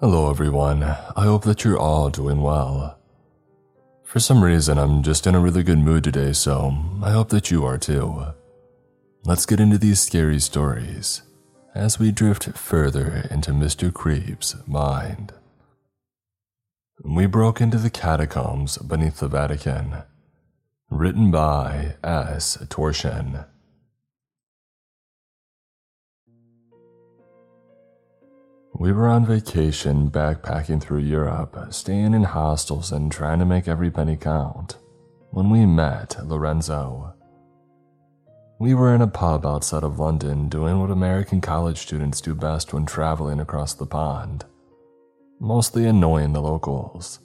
Hello everyone, I hope that you're all doing well. For some reason, I'm just in a really good mood today, so I hope that you are too. Let's get into these scary stories as we drift further into Mr. Creep's mind. We broke into the catacombs beneath the Vatican. Written by S. Torshen. We were on vacation, backpacking through Europe, staying in hostels and trying to make every penny count, when we met Lorenzo. We were in a pub outside of London doing what American college students do best when traveling across the pond, mostly annoying the locals.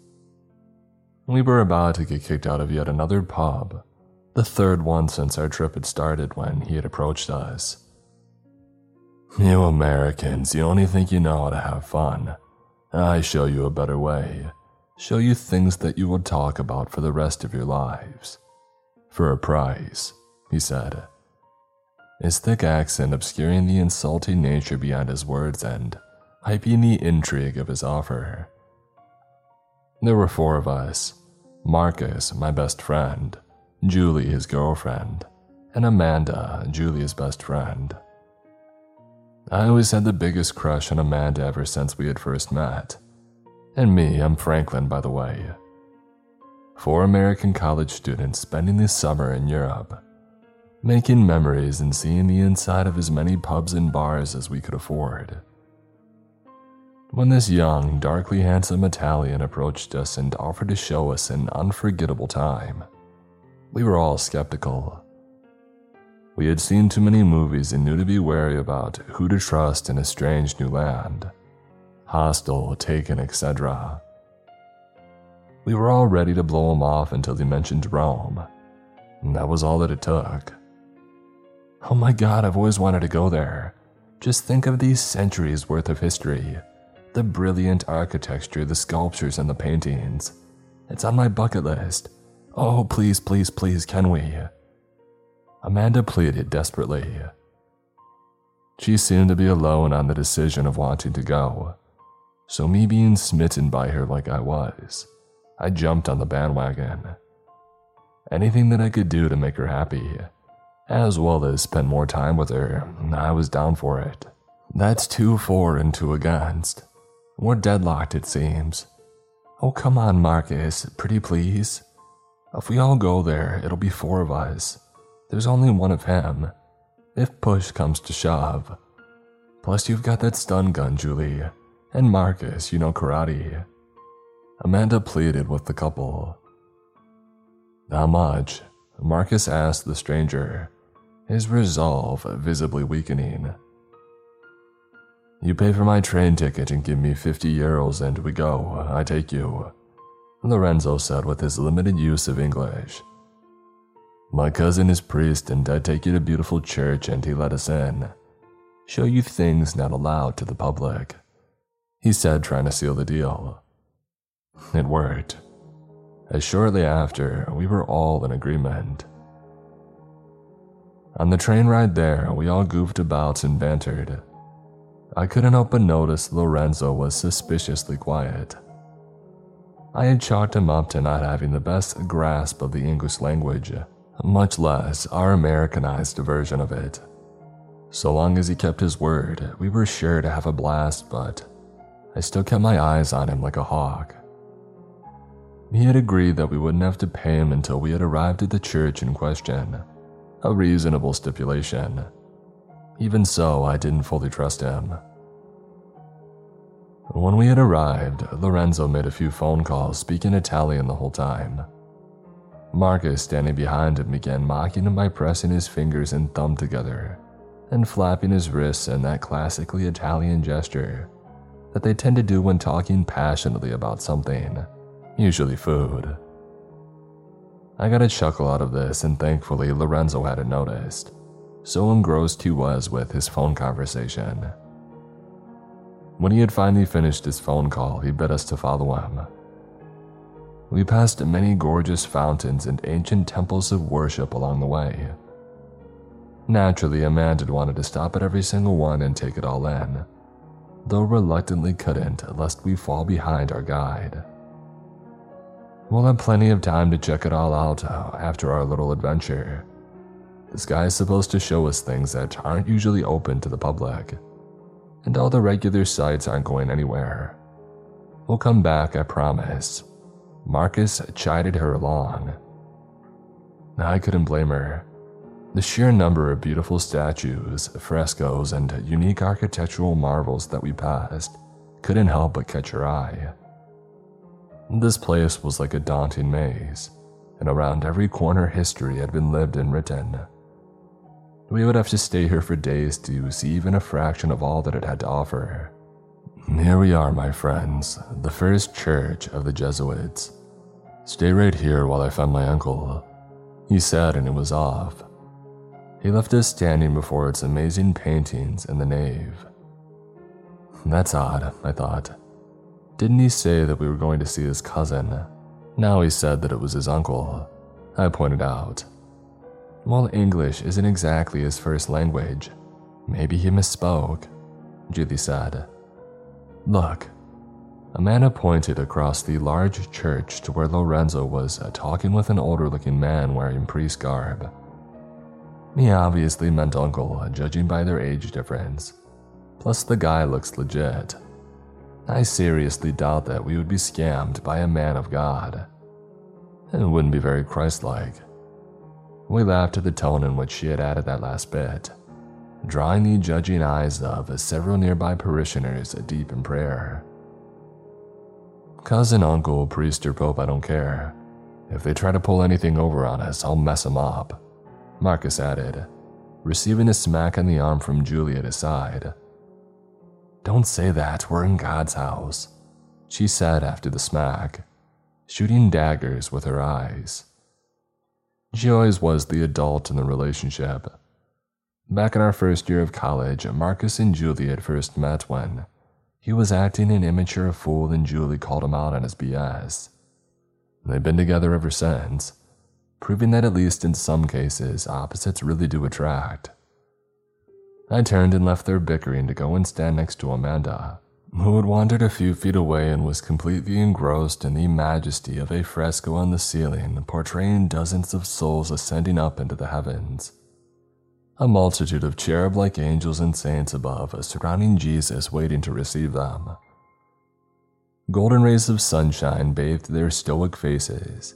We were about to get kicked out of yet another pub, the third one since our trip had started when he had approached us. You Americans, you only think you know how to have fun. I show you a better way. Show you things that you will talk about for the rest of your lives. For a price, he said, his thick accent obscuring the insulting nature behind his words and hyping the intrigue of his offer. There were four of us: Marcus, my best friend, Julie, his girlfriend, and Amanda, Julie's best friend. I always had the biggest crush on Amanda ever since we had first met. And me, I'm Franklin, by the way. Four American college students spending the summer in Europe, making memories and seeing the inside of as many pubs and bars as we could afford. When this young, darkly handsome Italian approached us and offered to show us an unforgettable time, we were all skeptical. We had seen too many movies and knew to be wary about who to trust in a strange new land, hostile, taken, etc. We were all ready to blow him off until he mentioned Rome, and that was all that it took. Oh my God, I've always wanted to go there. Just think of these centuries worth of history, the brilliant architecture, the sculptures, and the paintings. It's on my bucket list. Oh, please, please, please, can we? Amanda pleaded desperately. She seemed to be alone on the decision of wanting to go, so me being smitten by her like I was, I jumped on the bandwagon. Anything that I could do to make her happy, as well as spend more time with her, I was down for it. That's 2-4 and 2 against. We're deadlocked, it seems. Oh, come on, Marcus, pretty please. If we all go there, it'll be 4 of us. There's only one of him, if push comes to shove. Plus you've got that stun gun, Julie, and Marcus, you know karate. Amanda pleaded with the couple. How much? Marcus asked the stranger, his resolve visibly weakening. You pay for my train ticket and give me 50 euros and we go, I take you, Lorenzo said with his limited use of English. My cousin is priest and I take you to beautiful church and he let us in. Show you things not allowed to the public, he said, trying to seal the deal. It worked, as shortly after, we were all in agreement. On the train ride there, we all goofed about and bantered. I couldn't help but notice Lorenzo was suspiciously quiet. I had chalked him up to not having the best grasp of the English language, much less our Americanized version of it. So long as he kept his word, we were sure to have a blast, but I still kept my eyes on him like a hawk. He had agreed that we wouldn't have to pay him until we had arrived at the church in question, a reasonable stipulation. Even so, I didn't fully trust him. When we had arrived, Lorenzo made a few phone calls, speaking Italian the whole time. Marcus, standing behind him, began mocking him by pressing his fingers and thumb together and flapping his wrists in that classically Italian gesture that they tend to do when talking passionately about something, usually food. I got a chuckle out of this, and thankfully Lorenzo hadn't noticed, so engrossed he was with his phone conversation. When he had finally finished his phone call, he bid us to follow him. We passed many gorgeous fountains and ancient temples of worship along the way. Naturally, Amanda wanted to stop at every single one and take it all in, though reluctantly couldn't lest we fall behind our guide. We'll have plenty of time to check it all out after our little adventure. This guy is supposed to show us things that aren't usually open to the public, and all the regular sites aren't going anywhere. We'll come back, I promise. Marcus chided her along. I couldn't blame her. The sheer number of beautiful statues, frescoes, and unique architectural marvels that we passed couldn't help but catch her eye. This place was like a daunting maze, and around every corner history had been lived and written. We would have to stay here for days to see even a fraction of all that it had to offer. Here we are, my friends, the first church of the Jesuits. Stay right here while I find my uncle, he said, and it was off. He left us standing before its amazing paintings in the nave. That's odd, I thought. Didn't he say that we were going to see his cousin? Now he said that it was his uncle, I pointed out. While English isn't exactly his first language, maybe he misspoke, Julie said. Look. Amanda pointed across the large church to where Lorenzo was talking with an older-looking man wearing priest garb. He obviously meant uncle, judging by their age difference. Plus, the guy looks legit. I seriously doubt that we would be scammed by a man of God. It wouldn't be very Christ-like. We laughed at the tone in which she had added that last bit, drawing the judging eyes of several nearby parishioners deep in prayer. Cousin, uncle, priest, or pope, I don't care. If they try to pull anything over on us, I'll mess them up, Marcus added, receiving a smack on the arm from Julie at his side. Don't say that, we're in God's house, she said after the smack, shooting daggers with her eyes. She always was the adult in the relationship. Back in our first year of college, Marcus and Julie had first met when he was acting an immature fool and Julie called him out on his BS. They've been together ever since, proving that at least in some cases, opposites really do attract. I turned and left their bickering to go and stand next to Amanda, who had wandered a few feet away and was completely engrossed in the majesty of a fresco on the ceiling portraying dozens of souls ascending up into the heavens. A multitude of cherub-like angels and saints above surrounding Jesus waiting to receive them. Golden rays of sunshine bathed their stoic faces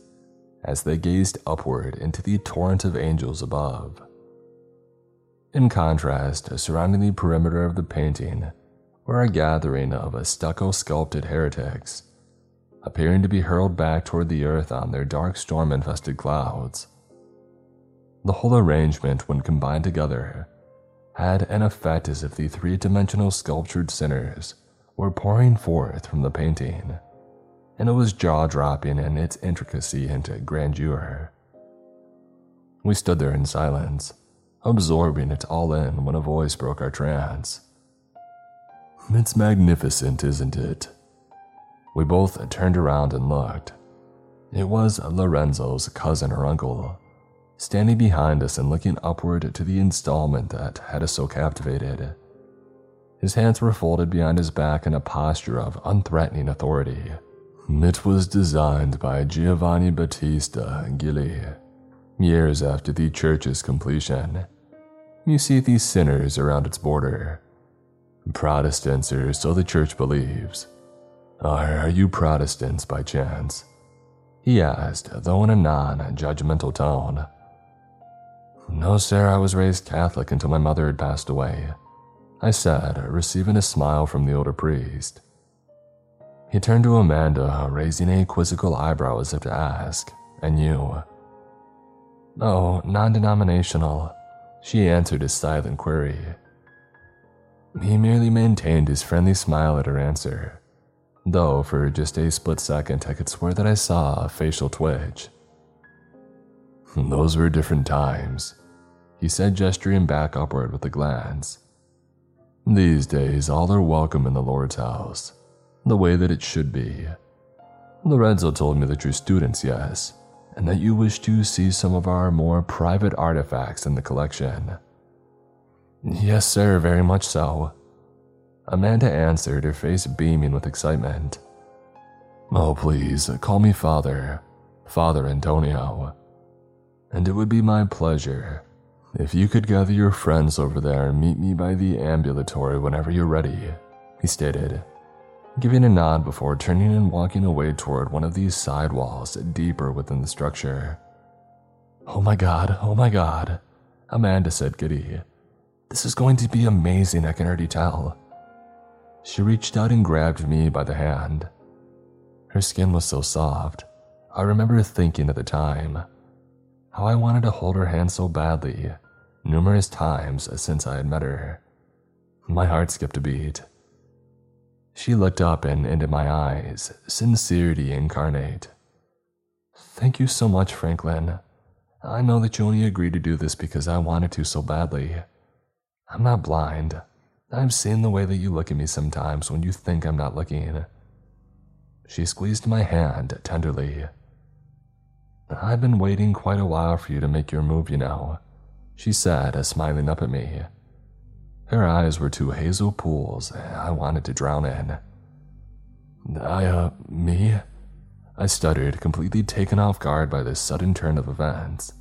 as they gazed upward into the torrent of angels above. In contrast, surrounding the perimeter of the painting were a gathering of stucco-sculpted heretics, appearing to be hurled back toward the earth on their dark storm-infested clouds. The whole arrangement, when combined together, had an effect as if the three-dimensional sculptured sinners were pouring forth from the painting, and it was jaw-dropping in its intricacy and grandeur. We stood there in silence, absorbing it all in when a voice broke our trance. It's magnificent, isn't it? We both turned around and looked. It was Lorenzo's cousin or uncle, standing behind us and looking upward to the installment that had us so captivated. His hands were folded behind his back in a posture of unthreatening authority. It was designed by Giovanni Battista Gili, years after the church's completion. You see these sinners around its border. Protestants, or so the church believes. Are you Protestants by chance? He asked, though in a non-judgmental tone. No, sir, I was raised Catholic until my mother had passed away, I said, receiving a smile from the older priest. He turned to Amanda, raising a quizzical eyebrow as if to ask, and you? Oh, non-denominational, she answered his silent query. He merely maintained his friendly smile at her answer, though for just a split second I could swear that I saw a facial twitch. Those were different times, he said, gesturing back upward with a glance. These days all are welcome in the Lord's house, the way that it should be. Lorenzo told me that you're students, yes, and that you wish to see some of our more private artifacts in the collection. Yes, sir, very much so, Amanda answered, her face beaming with excitement. Oh, please, call me Father, Father Antonio. And it would be my pleasure if you could gather your friends over there and meet me by the ambulatory whenever you're ready, he stated, giving a nod before turning and walking away toward one of these side walls deeper within the structure. Oh my God, Amanda said giddy. This is going to be amazing, I can already tell. She reached out and grabbed me by the hand. Her skin was so soft, I remember thinking at the time how I wanted to hold her hand so badly, numerous times since I had met her. My heart skipped a beat. She looked up and into my eyes, sincerity incarnate. Thank you so much, Franklin. I know that you only agreed to do this because I wanted to so badly. I'm not blind. I've seen the way that you look at me sometimes when you think I'm not looking. She squeezed my hand tenderly. I've been waiting quite a while for you to make your move, you know, she said, smiling up at me. Her eyes were two hazel pools I wanted to drown in. Me? I stuttered, completely taken off guard by this sudden turn of events.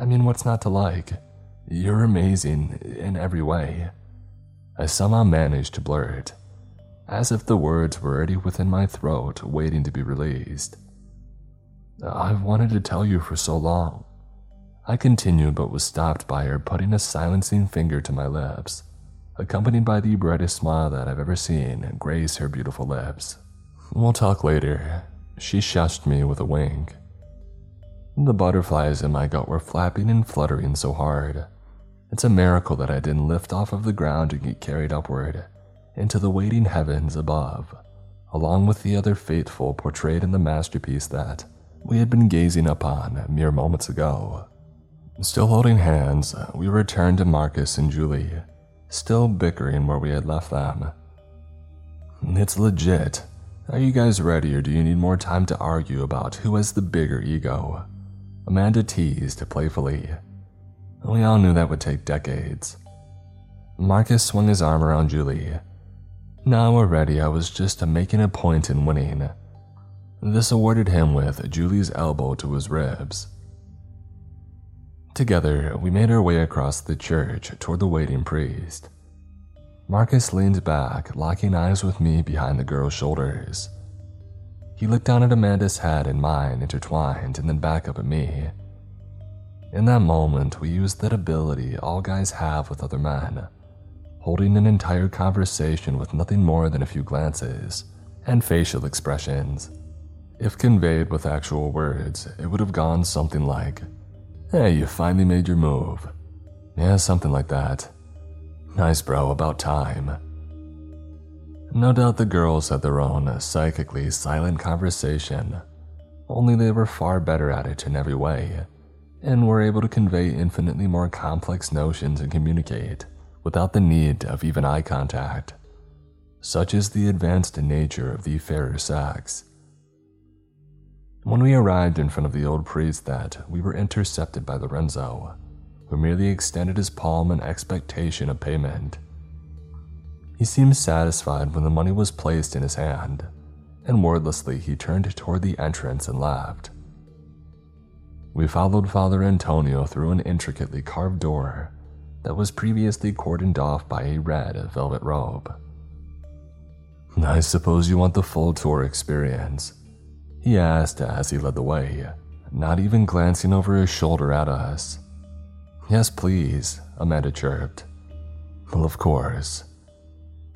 I mean, what's not to like? You're amazing in every way, I somehow managed to blurt, as if the words were already within my throat, waiting to be released. I've wanted to tell you for so long, I continued, but was stopped by her putting a silencing finger to my lips, accompanied by the brightest smile that I've ever seen grace her beautiful lips. We'll talk later, she shushed me with a wink. The butterflies in my gut were flapping and fluttering so hard. It's a miracle that I didn't lift off of the ground and get carried upward into the waiting heavens above, along with the other faithful portrayed in the masterpiece that we had been gazing upon mere moments ago. Still holding hands, we returned to Marcus and Julie, still bickering where we had left them. It's legit. Are you guys ready, or do you need more time to argue about who has the bigger ego? Amanda teased playfully. We all knew that would take decades. Marcus swung his arm around Julie. Now we're ready, I was just making a point in winning. This awarded him with Julie's elbow to his ribs. Together, we made our way across the church toward the waiting priest. Marcus leaned back, locking eyes with me behind the girl's shoulders. He looked down at Amanda's head and mine intertwined, and then back up at me. In that moment, we used that ability all guys have with other men, holding an entire conversation with nothing more than a few glances and facial expressions. If conveyed with actual words, it would have gone something like, "Hey, you finally made your move." Yeah, something like that. Nice, bro, about time. No doubt the girls had their own psychically silent conversation, only they were far better at it in every way, and were able to convey infinitely more complex notions and communicate without the need of even eye contact. Such is the advanced nature of the fairer sex. When we arrived in front of the old priest that we were intercepted by Lorenzo, who merely extended his palm in expectation of payment. He seemed satisfied when the money was placed in his hand, and wordlessly he turned toward the entrance and left. We followed Father Antonio through an intricately carved door that was previously cordoned off by a red velvet robe. I suppose you want the full tour experience, he asked as he led the way, not even glancing over his shoulder at us. Yes, please, Amanda chirped. Well, of course.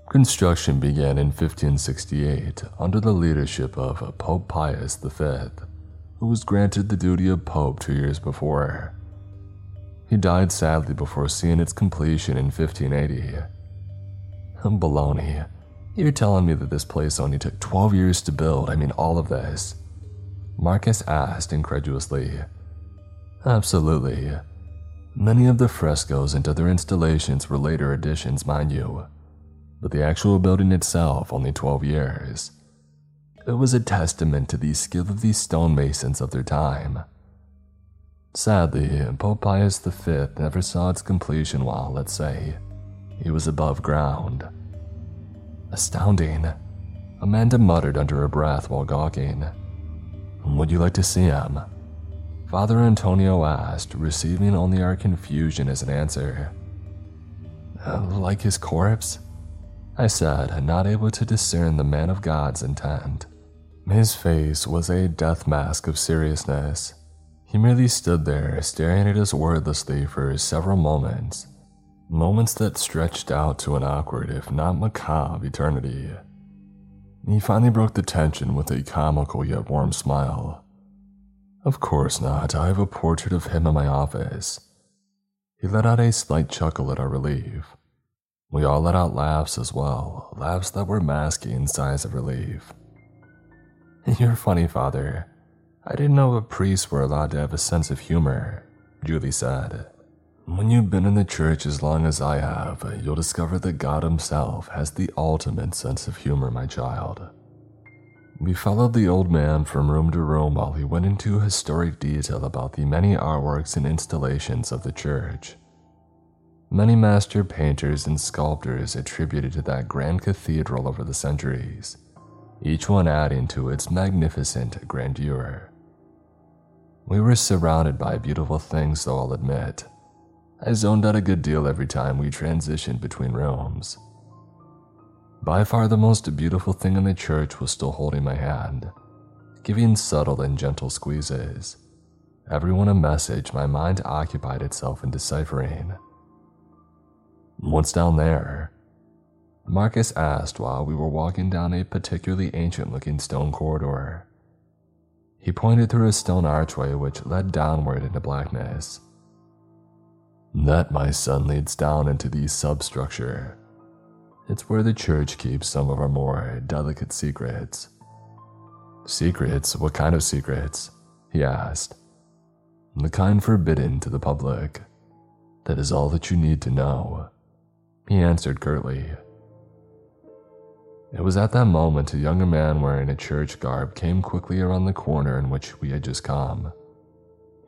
Construction began in 1568 under the leadership of Pope Pius V, who was granted the duty of Pope 2 years before. He died sadly before seeing its completion in 1580. Baloney, you're telling me that this place only took 12 years to build, I mean all of this? Marcus asked incredulously. Absolutely. Many of the frescoes and other installations were later additions, mind you, but the actual building itself only 12 years. It was a testament to the skill of the stonemasons of their time. Sadly, Pope Pius V never saw its completion while, let's say, he was above ground. Astounding, Amanda muttered under her breath while gawking. Would you like to see him? Father Antonio asked, receiving only our confusion as an answer. Like his corpse? I said, not able to discern the man of God's intent. His face was a death mask of seriousness. He merely stood there, staring at us wordlessly for several moments. Moments that stretched out to an awkward, if not macabre, eternity. He finally broke the tension with a comical yet warm smile. Of course not, I have a portrait of him in my office. He let out a slight chuckle at our relief. We all let out laughs as well, laughs that were masking sighs of relief. You're funny, Father. I didn't know that priests were allowed to have a sense of humor, Julie said. When you've been in the church as long as I have, you'll discover that God himself has the ultimate sense of humor, my child. We followed the old man from room to room while he went into historic detail about the many artworks and installations of the church. Many master painters and sculptors attributed to that grand cathedral over the centuries, each one adding to its magnificent grandeur. We were surrounded by beautiful things, though I'll admit. I zoned out a good deal every time we transitioned between rooms. By far the most beautiful thing in the church was still holding my hand, giving subtle and gentle squeezes. Everyone a message my mind occupied itself in deciphering. What's down there? Marcus asked while we were walking down a particularly ancient-looking stone corridor. He pointed through a stone archway which led downward into blackness. That, my son, leads down into the substructure. It's where the church keeps some of our more delicate secrets. Secrets? What kind of secrets? He asked. The kind forbidden to the public. That is all that you need to know, he answered curtly. It was at that moment a younger man wearing a church garb came quickly around the corner in which we had just come.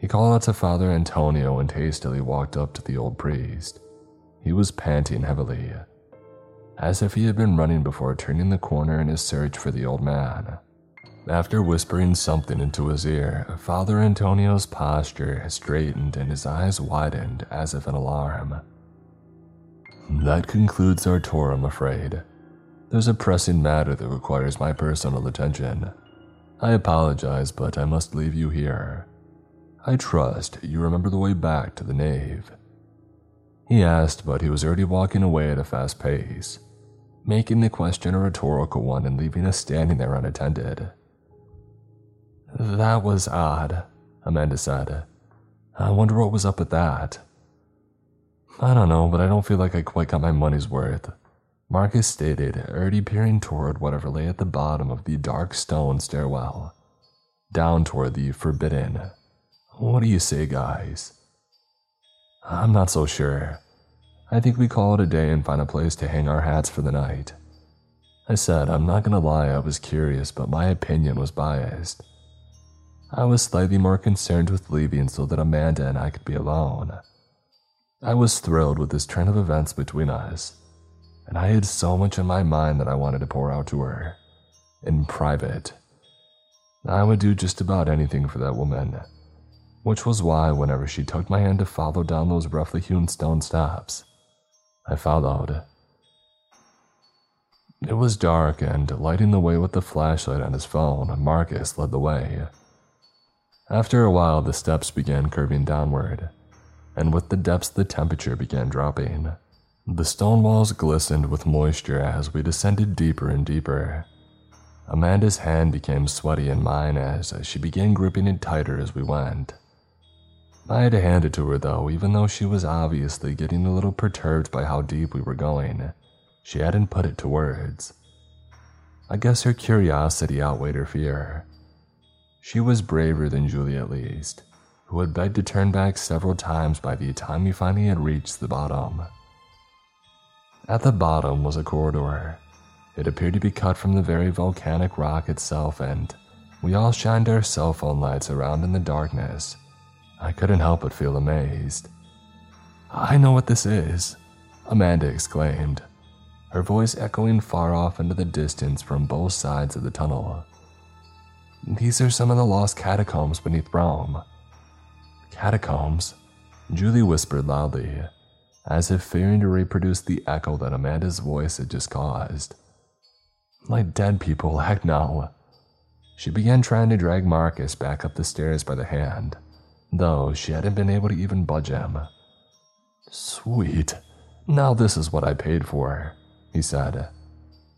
He called out to Father Antonio and hastily walked up to the old priest. He was panting heavily, as if he had been running before turning the corner in his search for the old man. After whispering something into his ear, Father Antonio's posture straightened and his eyes widened as if in alarm. That concludes our tour, I'm afraid. There's a pressing matter that requires my personal attention. I apologize, but I must leave you here. I trust you remember the way back to the nave. He asked, but he was already walking away at a fast pace, making the question a rhetorical one and leaving us standing there unattended. That was odd, Amanda said. I wonder what was up with that. I don't know, but I don't feel like I quite got my money's worth, Marcus stated, already peering toward whatever lay at the bottom of the dark stone stairwell, down toward the forbidden. What do you say, guys? I'm not so sure. I think we call it a day and find a place to hang our hats for the night. I said, I'm not gonna lie, I was curious, but my opinion was biased. I was slightly more concerned with leaving so that Amanda and I could be alone. I was thrilled with this turn of events between us, and I had so much in my mind that I wanted to pour out to her. In private. I would do just about anything for that woman. Which was why whenever she took my hand to follow down those roughly hewn stone steps, I followed. It was dark, and lighting the way with the flashlight on his phone, Marcus led the way. After a while, the steps began curving downward, and with the depths the temperature began dropping. The stone walls glistened with moisture as we descended deeper and deeper. Amanda's hand became sweaty in mine as she began gripping it tighter as we went. I had to hand it to her though, even though she was obviously getting a little perturbed by how deep we were going. She hadn't put it to words. I guess her curiosity outweighed her fear. She was braver than Julie at least, who had begged to turn back several times by the time we finally had reached the bottom. At the bottom was a corridor. It appeared to be cut from the very volcanic rock itself, and we all shined our cell phone lights around in the darkness. I couldn't help but feel amazed. I know what this is, Amanda exclaimed. her voice echoing far off into the distance from both sides of the tunnel. These are some of the lost catacombs beneath Rome. Catacombs? Julie whispered loudly, as if fearing to reproduce the echo that Amanda's voice had just caused. Like dead people, heck no. She began trying to drag Marcus back up the stairs by the hand, though she hadn't been able to even budge him. Sweet, now this is what I paid for, he said,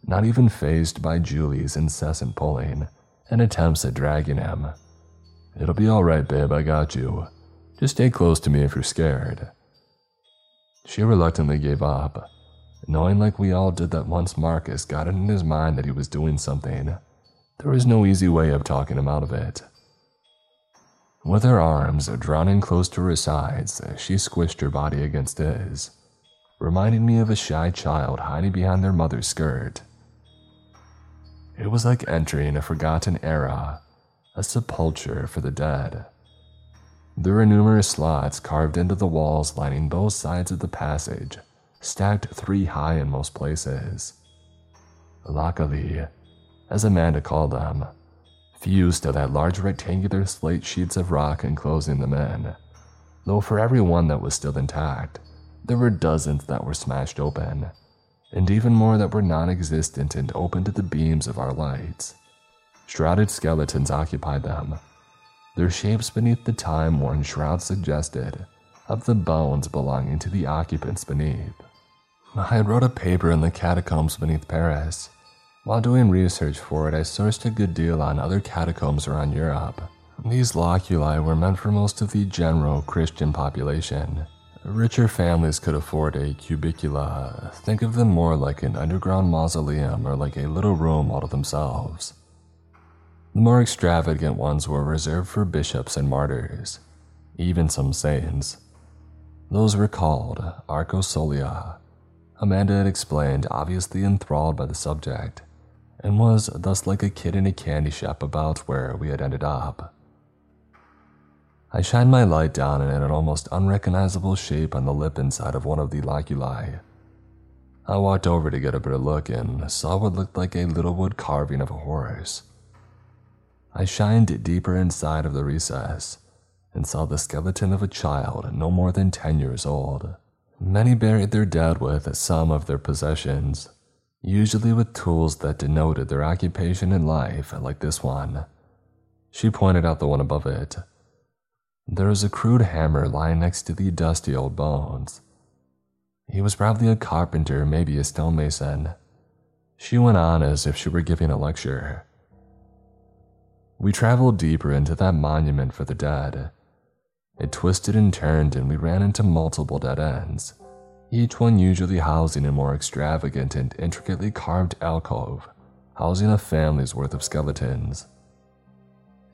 not even fazed by Julie's incessant pulling and attempts at dragging him. It'll be all right, babe, I got you. Just stay close to me if you're scared. She reluctantly gave up, knowing like we all did that once Marcus got it in his mind that he was doing something, there was no easy way of talking him out of it. With her arms drawn in close to her sides, she squished her body against his, reminding me of a shy child hiding behind their mother's skirt. It was like entering a forgotten era, a sepulcher for the dead. There were numerous slots carved into the walls lining both sides of the passage, stacked 3 high in most places. Lacali, as Amanda called them, fused to that large rectangular slate sheets of rock enclosing them in, though for every one that was still intact, there were dozens that were smashed open, and even more that were non-existent and open to the beams of our lights. Shrouded skeletons occupied them, their shapes beneath the time-worn shrouds suggested of the bones belonging to the occupants beneath. I wrote a paper in the catacombs beneath Paris. While doing research for it, I sourced a good deal on other catacombs around Europe. These loculi were meant for most of the general Christian population. Richer families could afford a cubicula. Think of them more like an underground mausoleum or like a little room all to themselves. The more extravagant ones were reserved for bishops and martyrs, even some saints. Those were called arcosolia. Amanda had explained, obviously enthralled by the subject, and was thus like a kid in a candy shop about where we had ended up. I shined my light down and had an almost unrecognizable shape on the lip inside of one of the laculi. I walked over to get a better look and saw what looked like a little wood carving of a horse. I shined deeper inside of the recess and saw the skeleton of a child no more than 10 years old. Many buried their dead with some of their possessions, usually with tools that denoted their occupation in life, like this one. She pointed out the one above it. There was a crude hammer lying next to the dusty old bones. He was probably a carpenter, maybe a stonemason. She went on as if she were giving a lecture. We traveled deeper into that monument for the dead. It twisted and turned and we ran into multiple dead ends, each one usually housing a more extravagant and intricately carved alcove, housing a family's worth of skeletons.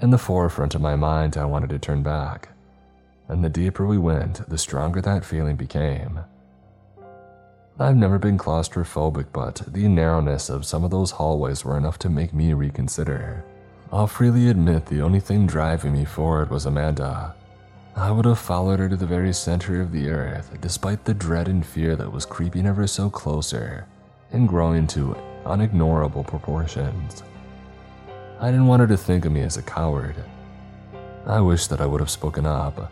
In the forefront of my mind, I wanted to turn back, and the deeper we went, the stronger that feeling became. I've never been claustrophobic, but the narrowness of some of those hallways were enough to make me reconsider. I'll freely admit the only thing driving me forward was Amanda. I would have followed her to the very center of the earth, despite the dread and fear that was creeping ever so closer and growing to unignorable proportions. I didn't want her to think of me as a coward. I wish that I would have spoken up.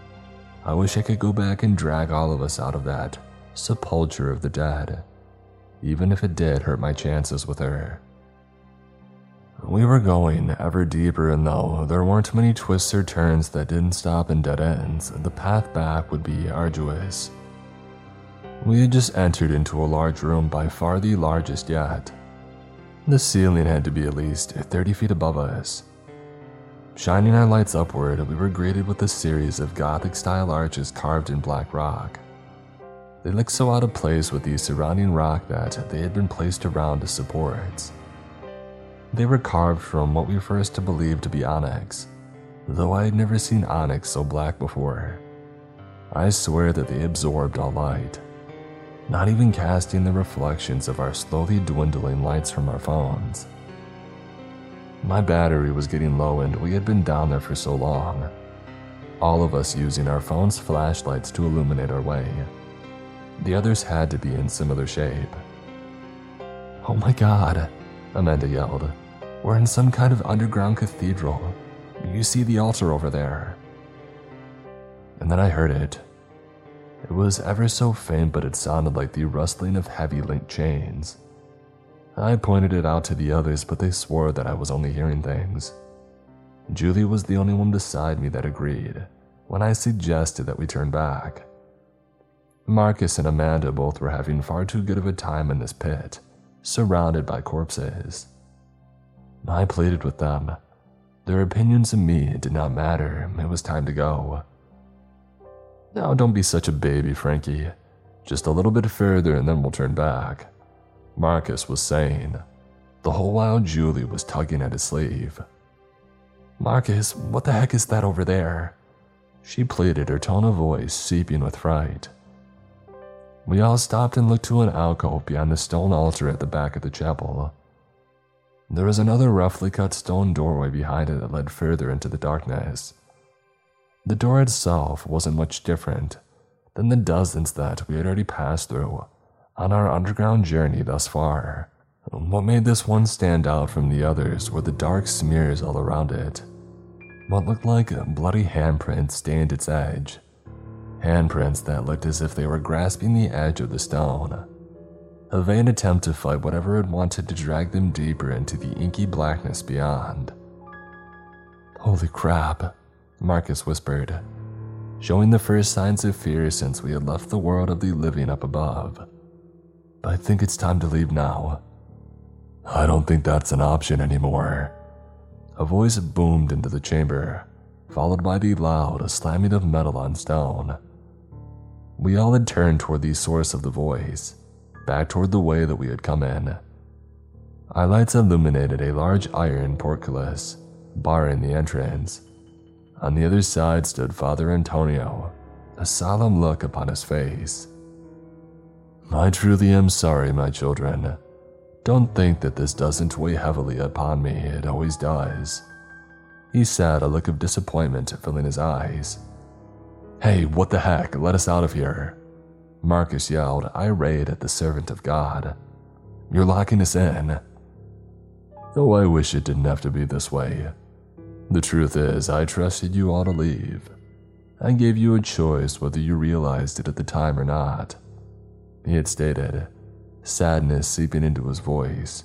I wish I could go back and drag all of us out of that sepulcher of the dead, even if it did hurt my chances with her. We were going ever deeper, and though there weren't many twists or turns that didn't stop in dead ends, the path back would be arduous. We had just entered into a large room, by far the largest yet. The ceiling had to be at least 30 feet above us. Shining our lights upward, we were greeted with a series of Gothic-style arches carved in black rock. They looked so out of place with the surrounding rock that they had been placed around as supports. They were carved from what we first believed to be onyx, though I had never seen onyx so black before. I swear that they absorbed all light, not even casting the reflections of our slowly dwindling lights from our phones. My battery was getting low and we had been down there for so long, all of us using our phones' flashlights to illuminate our way. The others had to be in similar shape. Oh my God, Amanda yelled. We're in some kind of underground cathedral. You see the altar over there. And then I heard it. It was ever so faint, but it sounded like the rustling of heavy link chains. I pointed it out to the others, but they swore that I was only hearing things. Julie was the only one beside me that agreed when I suggested that we turn back. Marcus and Amanda both were having far too good of a time in this pit, surrounded by corpses. I pleaded with them. Their opinions of me did not matter. It was time to go. Now don't be such a baby, Frankie. Just a little bit further and then we'll turn back, Marcus was saying, the whole while Julie was tugging at his sleeve. Marcus, what the heck is that over there? She pleaded, her tone of voice seeping with fright. We all stopped and looked to an alcove beyond the stone altar at the back of the chapel. There was another roughly cut stone doorway behind it that led further into the darkness. The door itself wasn't much different than the dozens that we had already passed through on our underground journey thus far. What made this one stand out from the others were the dark smears all around it. What looked like bloody handprints stained its edge. Handprints that looked as if they were grasping the edge of the stone. A vain attempt to fight whatever had wanted to drag them deeper into the inky blackness beyond. Holy crap, Marcus whispered, showing the first signs of fear since we had left the world of the living up above. I think it's time to leave now. I don't think that's an option anymore. A voice boomed into the chamber, followed by the loud slamming of metal on stone. We all had turned toward the source of the voice, back toward the way that we had come in. Our lights illuminated a large iron portcullis, barring the entrance. On the other side stood Father Antonio, a solemn look upon his face. I truly am sorry, my children. Don't think that this doesn't weigh heavily upon me, it always does. He said, a look of disappointment filling his eyes. Hey, what the heck, let us out of here, Marcus yelled, irate at the servant of God. You're locking us in. Though I wish it didn't have to be this way. The truth is, I trusted you all to leave. I gave you a choice whether you realized it at the time or not, he had stated, sadness seeping into his voice.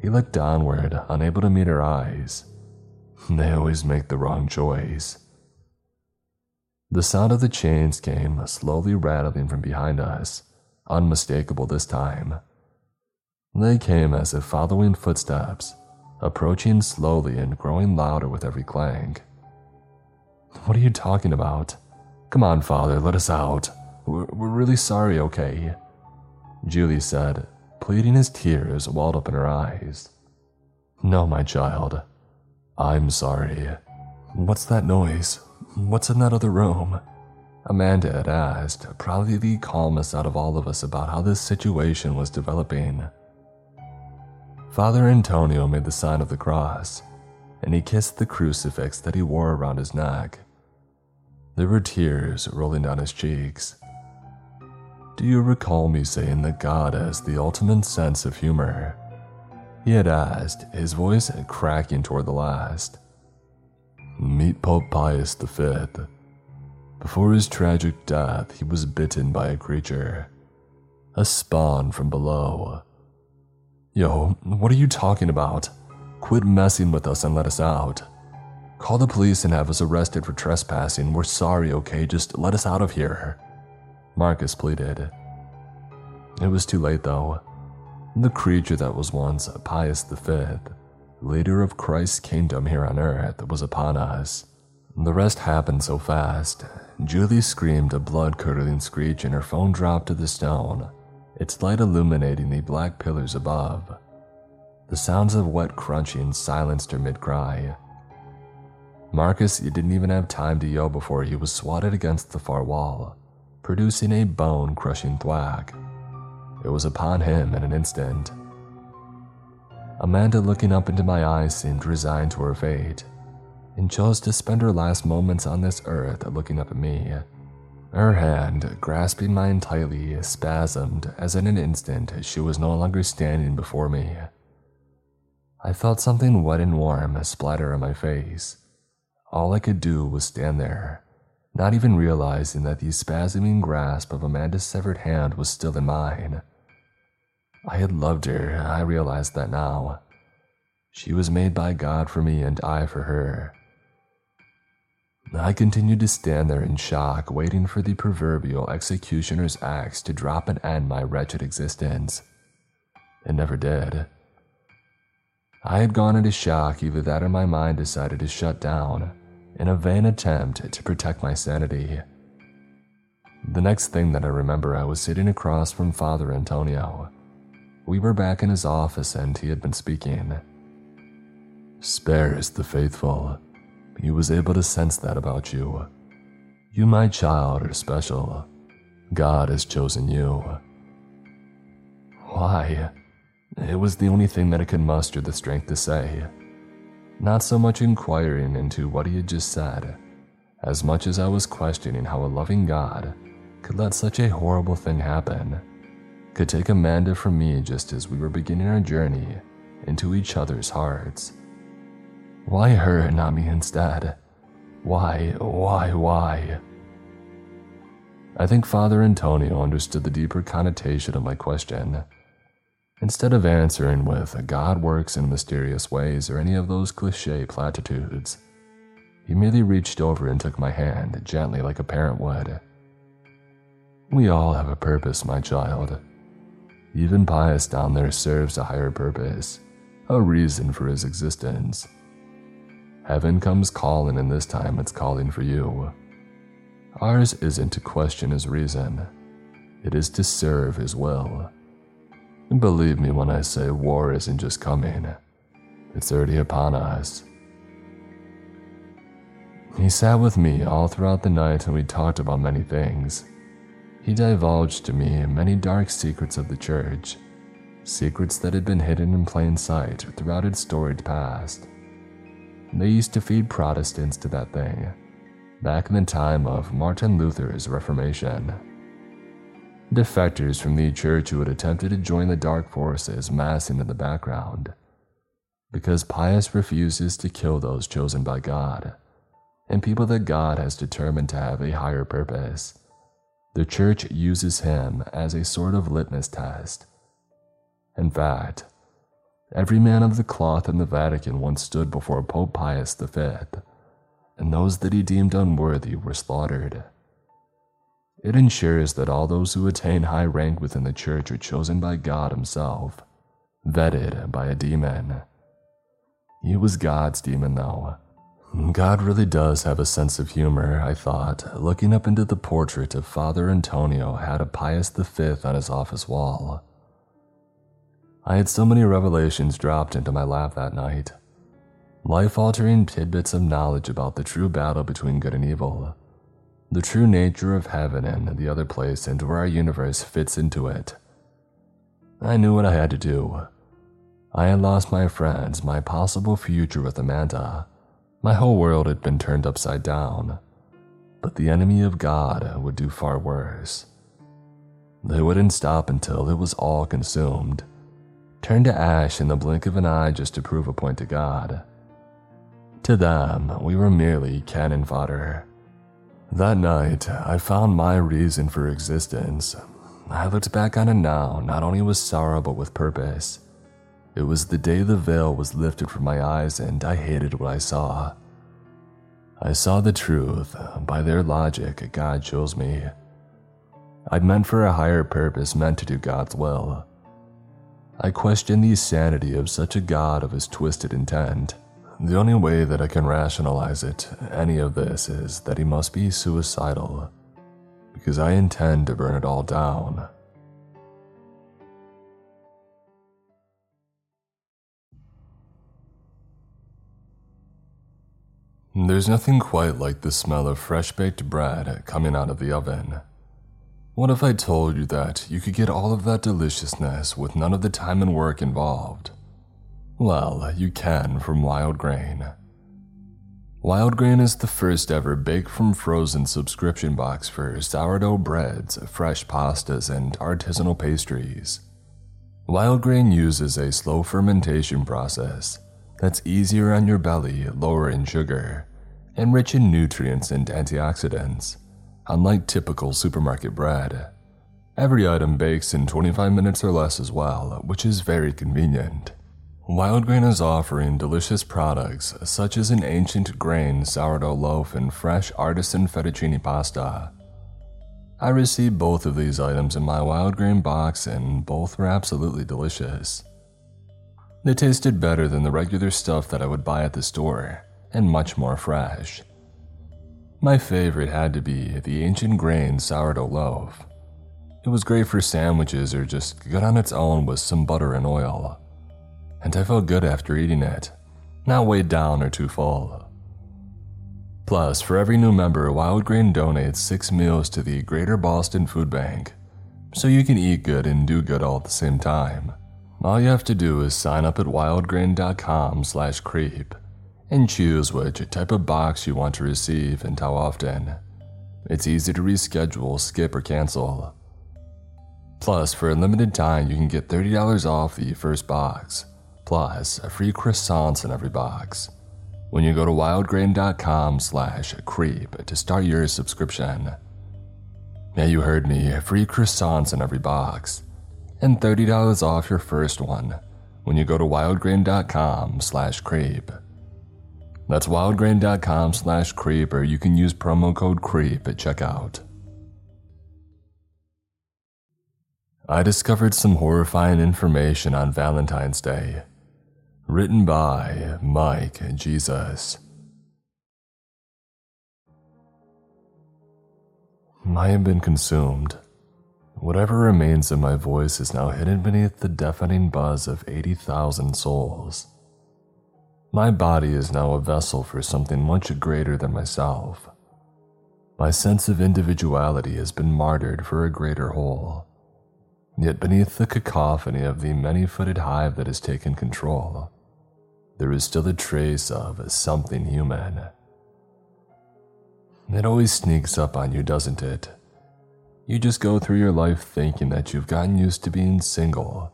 He looked downward, unable to meet her eyes. They always make the wrong choice. The sound of the chains came slowly rattling from behind us, unmistakable this time. They came as if following footsteps, approaching slowly and growing louder with every clank. What are you talking about? Come on, Father, let us out. We're really sorry, okay? Julie said, pleading as tears welled up in her eyes. No, my child. I'm sorry. What's that noise? What's in that other room? Amanda had asked, probably the calmest out of all of us about how this situation was developing. Father Antonio made the sign of the cross, and he kissed the crucifix that he wore around his neck. There were tears rolling down his cheeks. Do you recall me saying that God has the ultimate sense of humor? He had asked, his voice cracking toward the last. Meet Pope Pius V. Before his tragic death, he was bitten by a creature, a spawn from below. Yo, what are you talking about? Quit messing with us and let us out. Call the police and have us arrested for trespassing. We're sorry, okay? Just let us out of here, Marcus pleaded. It was too late, though. The creature that was once Pius V, leader of Christ's kingdom here on earth, was upon us. The rest happened so fast. Julie screamed a blood-curdling screech and her phone dropped to the stone, its light illuminating the black pillars above. The sounds of wet crunching silenced her mid-cry. Marcus didn't even have time to yell before he was swatted against the far wall, producing a bone-crushing thwack. It was upon him in an instant. Amanda, looking up into my eyes, seemed resigned to her fate, and chose to spend her last moments on this earth looking up at me, Her hand, grasping mine tightly, spasmed as in an instant she was no longer standing before me. I felt something wet and warm splatter on my face. All I could do was stand there, not even realizing that the spasming grasp of Amanda's severed hand was still in mine. I had loved her, I realized that now. She was made by God for me and I for her. I continued to stand there in shock, waiting for the proverbial executioner's axe to drop and end my wretched existence. It never did. I had gone into shock, either that or my mind decided to shut down, in a vain attempt to protect my sanity. The next thing that I remember, I was sitting across from Father Antonio. We were back in his office and he had been speaking. "Spare is the faithful. He was able to sense that about you. You, my child, are special. God has chosen you." Why? It was the only thing that I could muster the strength to say. Not so much inquiring into what he had just said, as much as I was questioning how a loving God could let such a horrible thing happen, could take Amanda from me just as we were beginning our journey into each other's hearts. Why her and not me instead? Why? I think Father Antonio understood the deeper connotation of my question. Instead of answering with, "God works in mysterious ways," or any of those cliche platitudes, he merely reached over and took my hand, gently like a parent would. "We all have a purpose, my child. Even Pius down there serves a higher purpose, a reason for his existence. Heaven comes calling, and this time it's calling for you. Ours isn't to question his reason. It is to serve his will. And believe me when I say war isn't just coming. It's already upon us." He sat with me all throughout the night and we talked about many things. He divulged to me many dark secrets of the church, secrets that had been hidden in plain sight throughout its storied past. They used to feed Protestants to that thing, back in the time of Martin Luther's Reformation. Defectors from the church who had attempted to join the dark forces massed into the background, because Pius refuses to kill those chosen by God, and people that God has determined to have a higher purpose. The church uses him as a sort of litmus test. In fact, every man of the cloth in the Vatican once stood before Pope Pius V, and those that he deemed unworthy were slaughtered. It ensures that all those who attain high rank within the church are chosen by God himself, vetted by a demon. He was God's demon, though. God really does have a sense of humor, I thought, looking up into the portrait of Father Antonio had of Pius V on his office wall. I had so many revelations dropped into my lap that night. Life-altering tidbits of knowledge about the true battle between good and evil, the true nature of heaven and the other place and where our universe fits into it. I knew what I had to do. I had lost my friends, my possible future with Amanda. My whole world had been turned upside down. But the enemy of God would do far worse. They wouldn't stop until it was all consumed, turned to ash in the blink of an eye just to prove a point to God. To them, we were merely cannon fodder. That night, I found my reason for existence. I looked back on it now, not only with sorrow but with purpose. It was the day the veil was lifted from my eyes and I hated what I saw. I saw the truth. By their logic, God chose me. I'd meant for a higher purpose, meant to do God's will. I question the sanity of such a God of his twisted intent. The only way that I can rationalize it, any of this, is that he must be suicidal, because I intend to burn it all down. There's nothing quite like the smell of fresh-baked bread coming out of the oven. What if I told you that you could get all of that deliciousness with none of the time and work involved? Well, you can from Wild Grain. Wild Grain is the first ever bake-from-frozen subscription box for sourdough breads, fresh pastas, and artisanal pastries. Wild Grain uses a slow fermentation process that's easier on your belly, lower in sugar, and rich in nutrients and antioxidants, unlike typical supermarket bread. Every item bakes in 25 minutes or less as well, which is very convenient. Wild Grain is offering delicious products such as an ancient grain sourdough loaf and fresh artisan fettuccine pasta. I received both of these items in my Wild Grain box and both were absolutely delicious. They tasted better than the regular stuff that I would buy at the store, and much more fresh. My favorite had to be the ancient grain sourdough loaf. It was great for sandwiches or just good on its own with some butter and oil. And I felt good after eating it, not weighed down or too full. Plus, for every new member, Wild Grain donates 6 meals to the Greater Boston Food Bank, so you can eat good and do good all at the same time. All you have to do is sign up at wildgrain.com/creep and choose which type of box you want to receive and how often. It's easy to reschedule, skip, or cancel. Plus, for a limited time, you can get $30 off the first box, plus a free croissants in every box, when you go to wildgrain.com/creep to start your subscription. Yeah, you heard me, free croissants in every box, and $30 off your first one when you go to wildgrain.com/creep. That's wildgrain.com/creep, or you can use promo code creep at checkout. I discovered some horrifying information on Valentine's Day, written by Mike Jesus. I have been consumed. Whatever remains of my voice is now hidden beneath the deafening buzz of 80,000 souls. My body is now a vessel for something much greater than myself. My sense of individuality has been martyred for a greater whole. Yet beneath the cacophony of the many-footed hive that has taken control, there is still a trace of something human. It always sneaks up on you, doesn't it? You just go through your life thinking that you've gotten used to being single,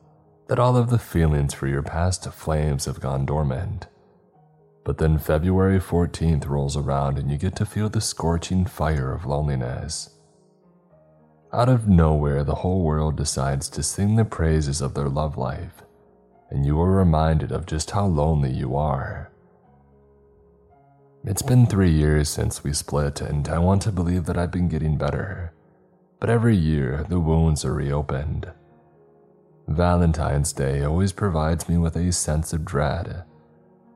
that all of the feelings for your past flames have gone dormant. But then February 14th rolls around and you get to feel the scorching fire of loneliness. Out of nowhere, the whole world decides to sing the praises of their love life, and you are reminded of just how lonely you are. It's been 3 years since we split, and I want to believe that I've been getting better, but every year the wounds are reopened. Valentine's Day always provides me with a sense of dread,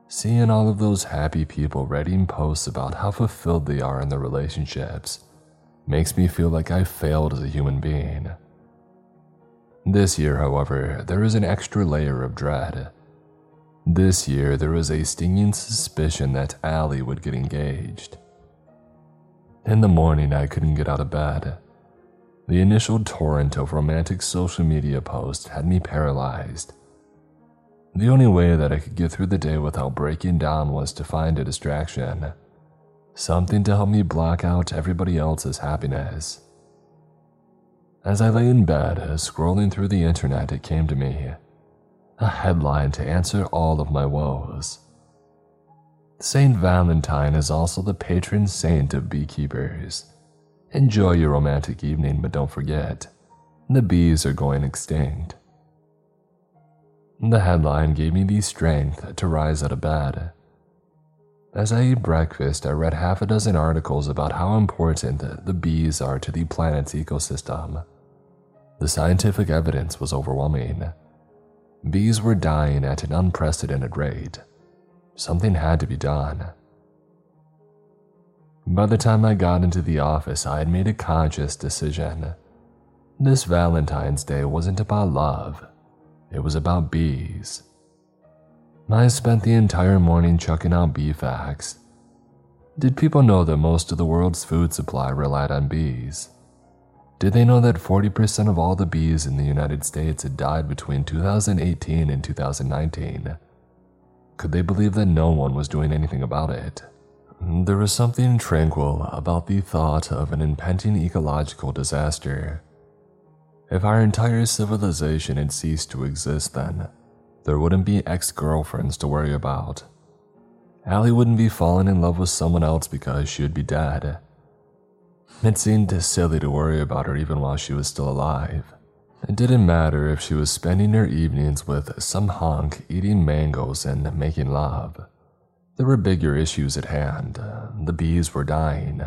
seeing all of those happy people writing posts about how fulfilled they are in their relationships. Makes me feel like I failed as a human being. This year, however, there is an extra layer of dread. This year, there is a stinging suspicion that Allie would get engaged. In the morning, I couldn't get out of bed. The initial torrent of romantic social media posts had me paralyzed. The only way that I could get through the day without breaking down was to find a distraction. Something to help me block out everybody else's happiness. As I lay in bed, scrolling through the internet, it came to me. A headline to answer all of my woes. Saint Valentine is also the patron saint of beekeepers. Enjoy your romantic evening, but don't forget, the bees are going extinct. The headline gave me the strength to rise out of bed. As I ate breakfast, I read 6 articles about how important the bees are to the planet's ecosystem. The scientific evidence was overwhelming. Bees were dying at an unprecedented rate. Something had to be done. By the time I got into the office, I had made a conscious decision. This Valentine's Day wasn't about love. It was about bees. I spent the entire morning chucking out bee facts. Did people know that most of the world's food supply relied on bees? Did they know that 40% of all the bees in the United States had died between 2018 and 2019? Could they believe that no one was doing anything about it? There was something tranquil about the thought of an impending ecological disaster. If our entire civilization had ceased to exist then, there wouldn't be ex-girlfriends to worry about. Allie wouldn't be falling in love with someone else because she would be dead. It seemed silly to worry about her even while she was still alive. It didn't matter if she was spending her evenings with some honk eating mangoes and making love. There were bigger issues at hand. The bees were dying.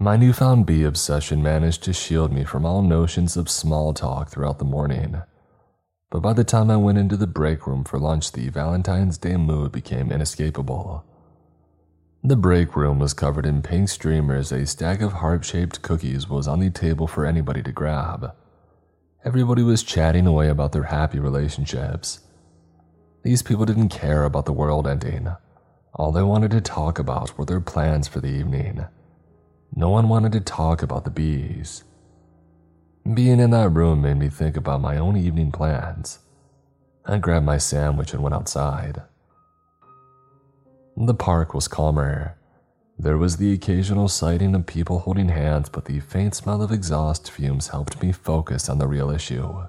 My newfound bee obsession managed to shield me from all notions of small talk throughout the morning. But by the time I went into the break room for lunch, the Valentine's Day mood became inescapable. The break room was covered in pink streamers. A stack of heart-shaped cookies was on the table for anybody to grab. Everybody was chatting away about their happy relationships. These people didn't care about the world ending. All they wanted to talk about were their plans for the evening. No one wanted to talk about the bees. Being in that room made me think about my own evening plans. I grabbed my sandwich and went outside. The park was calmer. There was the occasional sighting of people holding hands, but the faint smell of exhaust fumes helped me focus on the real issue.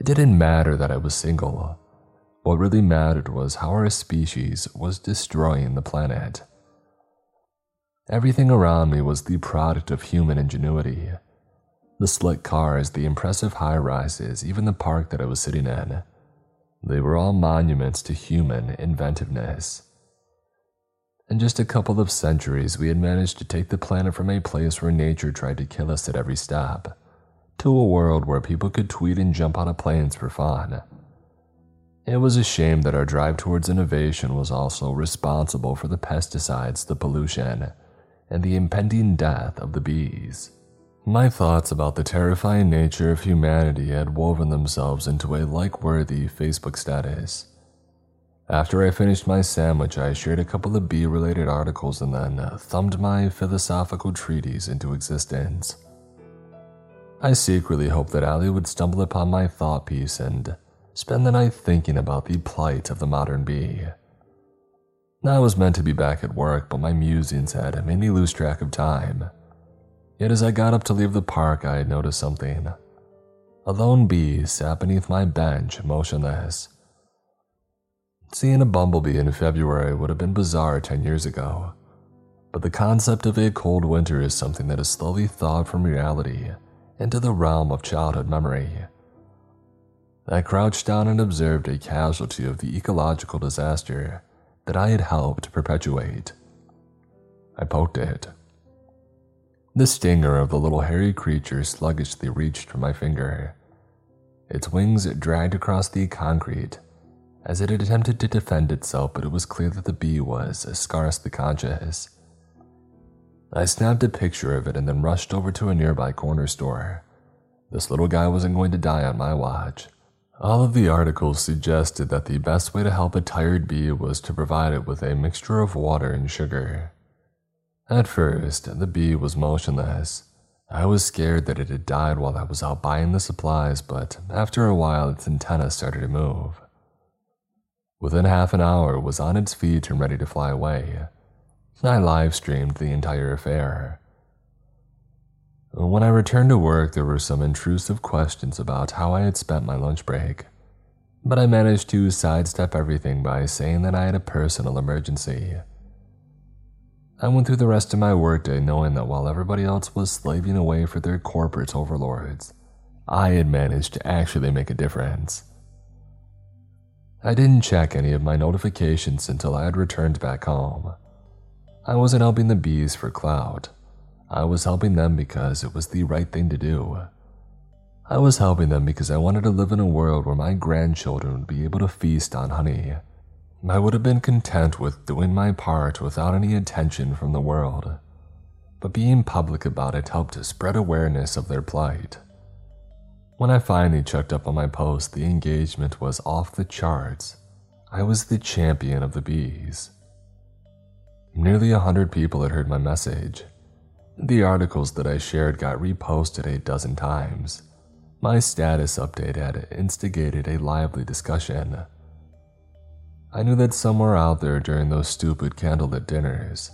It didn't matter that I was single. What really mattered was how our species was destroying the planet. Everything around me was the product of human ingenuity. The slick cars, the impressive high-rises, even the park that I was sitting in. They were all monuments to human inventiveness. In just a couple of centuries, we had managed to take the planet from a place where nature tried to kill us at every step, to a world where people could tweet and jump out of planes for fun. It was a shame that our drive towards innovation was also responsible for the pesticides, the pollution, and the impending death of the bees. My thoughts about the terrifying nature of humanity had woven themselves into a like-worthy Facebook status. After I finished my sandwich, I shared a couple of bee-related articles and then thumbed my philosophical treatise into existence. I secretly hoped that Allie would stumble upon my thought piece and spend the night thinking about the plight of the modern bee. I was meant to be back at work, but my musings had made me lose track of time. Yet as I got up to leave the park, I had noticed something. A lone bee sat beneath my bench, motionless. Seeing a bumblebee in February would have been bizarre 10 years ago, but the concept of a cold winter is something that is slowly thawed from reality into the realm of childhood memory. I crouched down and observed a casualty of the ecological disaster that I had helped perpetuate. I poked it. The stinger of the little hairy creature sluggishly reached for my finger. Its wings dragged across the concrete as it had attempted to defend itself, but it was clear that the bee was scarcely conscious. I snapped a picture of it and then rushed over to a nearby corner store. This little guy wasn't going to die on my watch. All of the articles suggested that the best way to help a tired bee was to provide it with a mixture of water and sugar. At first, the bee was motionless. I was scared that it had died while I was out buying the supplies, but after a while its antenna started to move. Within half an hour, it was on its feet and ready to fly away. I live-streamed the entire affair. When I returned to work, there were some intrusive questions about how I had spent my lunch break, but I managed to sidestep everything by saying that I had a personal emergency. I went through the rest of my workday knowing that while everybody else was slaving away for their corporate overlords, I had managed to actually make a difference. I didn't check any of my notifications until I had returned back home. I wasn't helping the bees for clout. I was helping them because it was the right thing to do. I was helping them because I wanted to live in a world where my grandchildren would be able to feast on honey. I would have been content with doing my part without any attention from the world, but being public about it helped to spread awareness of their plight. When I finally checked up on my post, the engagement was off the charts. I was the champion of the bees. Nearly 100 people had heard my message. The articles that I shared got reposted 12 times. My status update had instigated a lively discussion. I knew that somewhere out there during those stupid candlelit dinners,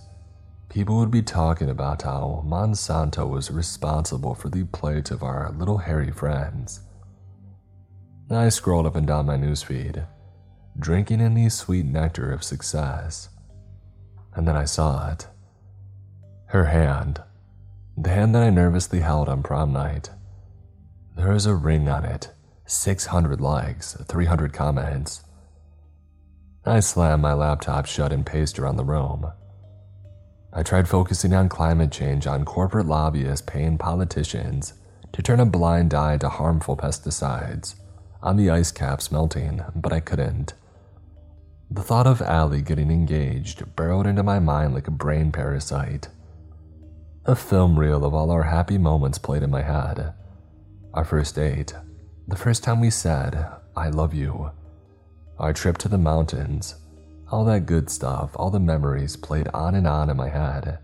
people would be talking about how Monsanto was responsible for the plight of our little hairy friends. I scrolled up and down my newsfeed, drinking in the sweet nectar of success. And then I saw it. Her hand. The hand that I nervously held on prom night. There is a ring on it. 600 likes, 300 comments. I slammed my laptop shut and paced around the room. I tried focusing on climate change, on corporate lobbyists paying politicians to turn a blind eye to harmful pesticides, on the ice caps melting, but I couldn't. The thought of Allie getting engaged burrowed into my mind like a brain parasite. A film reel of all our happy moments played in my head. Our first date, the first time we said, "I love you," our trip to the mountains, all that good stuff, all the memories played on and on in my head.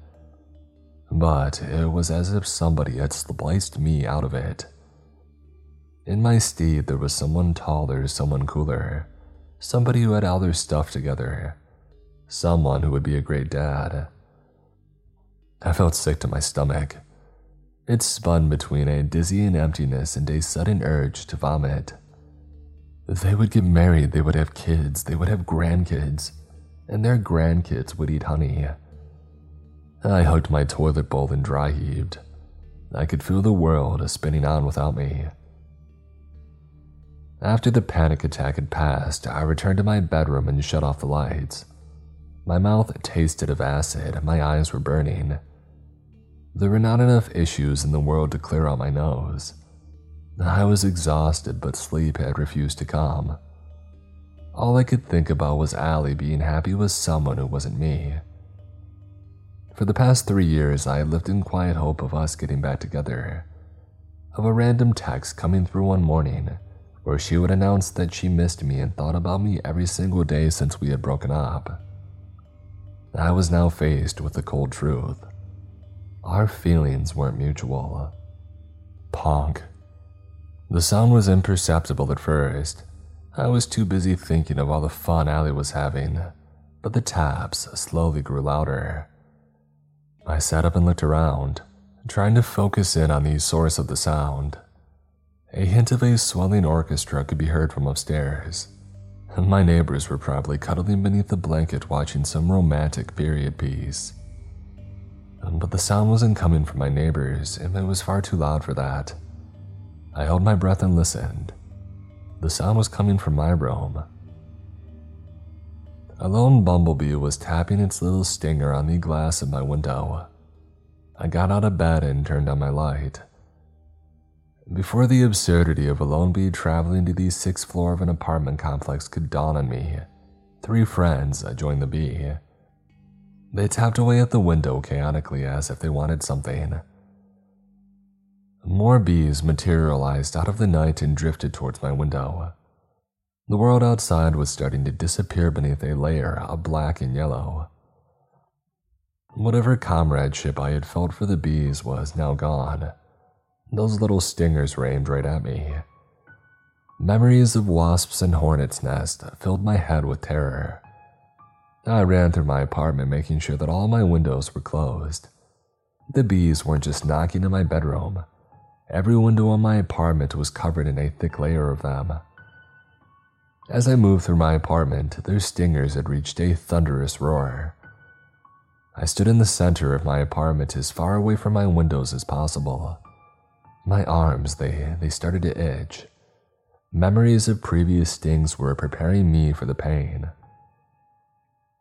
But it was as if somebody had spliced me out of it. In my steed, there was someone taller, someone cooler, somebody who had all their stuff together, someone who would be a great dad. I felt sick to my stomach. It spun between a dizzying emptiness and a sudden urge to vomit. They would get married, they would have kids, they would have grandkids, and their grandkids would eat honey. I hugged my toilet bowl and dry heaved. I could feel the world spinning on without me. After the panic attack had passed, I returned to my bedroom and shut off the lights. My mouth tasted of acid, my eyes were burning. There were not enough issues in the world to clear out my nose. I was exhausted, but sleep had refused to come. All I could think about was Allie being happy with someone who wasn't me. For the past 3 years, I had lived in quiet hope of us getting back together, of a random text coming through one morning where she would announce that she missed me and thought about me every single day since we had broken up. I was now faced with the cold truth. Our feelings weren't mutual. Punk. The sound was imperceptible at first. I was too busy thinking of all the fun Allie was having, but the taps slowly grew louder. I sat up and looked around, trying to focus in on the source of the sound. A hint of a swelling orchestra could be heard from upstairs. My neighbors were probably cuddling beneath the blanket watching some romantic period piece. But the sound wasn't coming from my neighbors, and it was far too loud for that. I held my breath and listened. The sound was coming from my room. A lone bumblebee was tapping its little stinger on the glass of my window. I got out of bed and turned on my light. Before the absurdity of a lone bee traveling to the 6th floor of an apartment complex could dawn on me, 3 friends joined the bee. They tapped away at the window chaotically as if they wanted something. More bees materialized out of the night and drifted towards my window. The world outside was starting to disappear beneath a layer of black and yellow. Whatever comradeship I had felt for the bees was now gone. Those little stingers were aimed right at me. Memories of wasps and hornets' nests filled my head with terror. I ran through my apartment, making sure that all my windows were closed. The bees weren't just knocking in my bedroom. Every window in my apartment was covered in a thick layer of them. As I moved through my apartment, their stingers had reached a thunderous roar. I stood in the center of my apartment as far away from my windows as possible. My arms, they started to itch. Memories of previous stings were preparing me for the pain.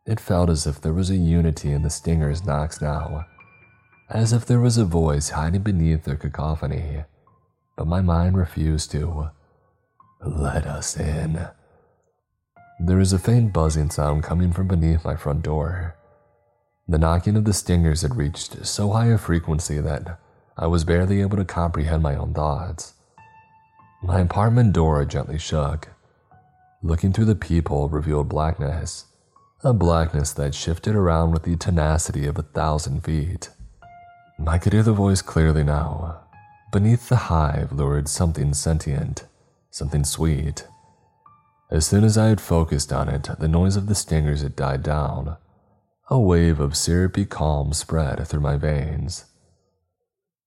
It felt as if there was a unity in the stingers' knocks now, as if there was a voice hiding beneath their cacophony, but my mind refused to. Let us in. There is a faint buzzing sound coming from beneath my front door. The knocking of the stingers had reached so high a frequency that I was barely able to comprehend my own thoughts. My apartment door gently shook. Looking through the peephole revealed blackness, a blackness that shifted around with the tenacity of 1,000 feet. I could hear the voice clearly now. Beneath the hive lured something sentient, something sweet. As soon as I had focused on it, the noise of the stingers had died down. A wave of syrupy calm spread through my veins.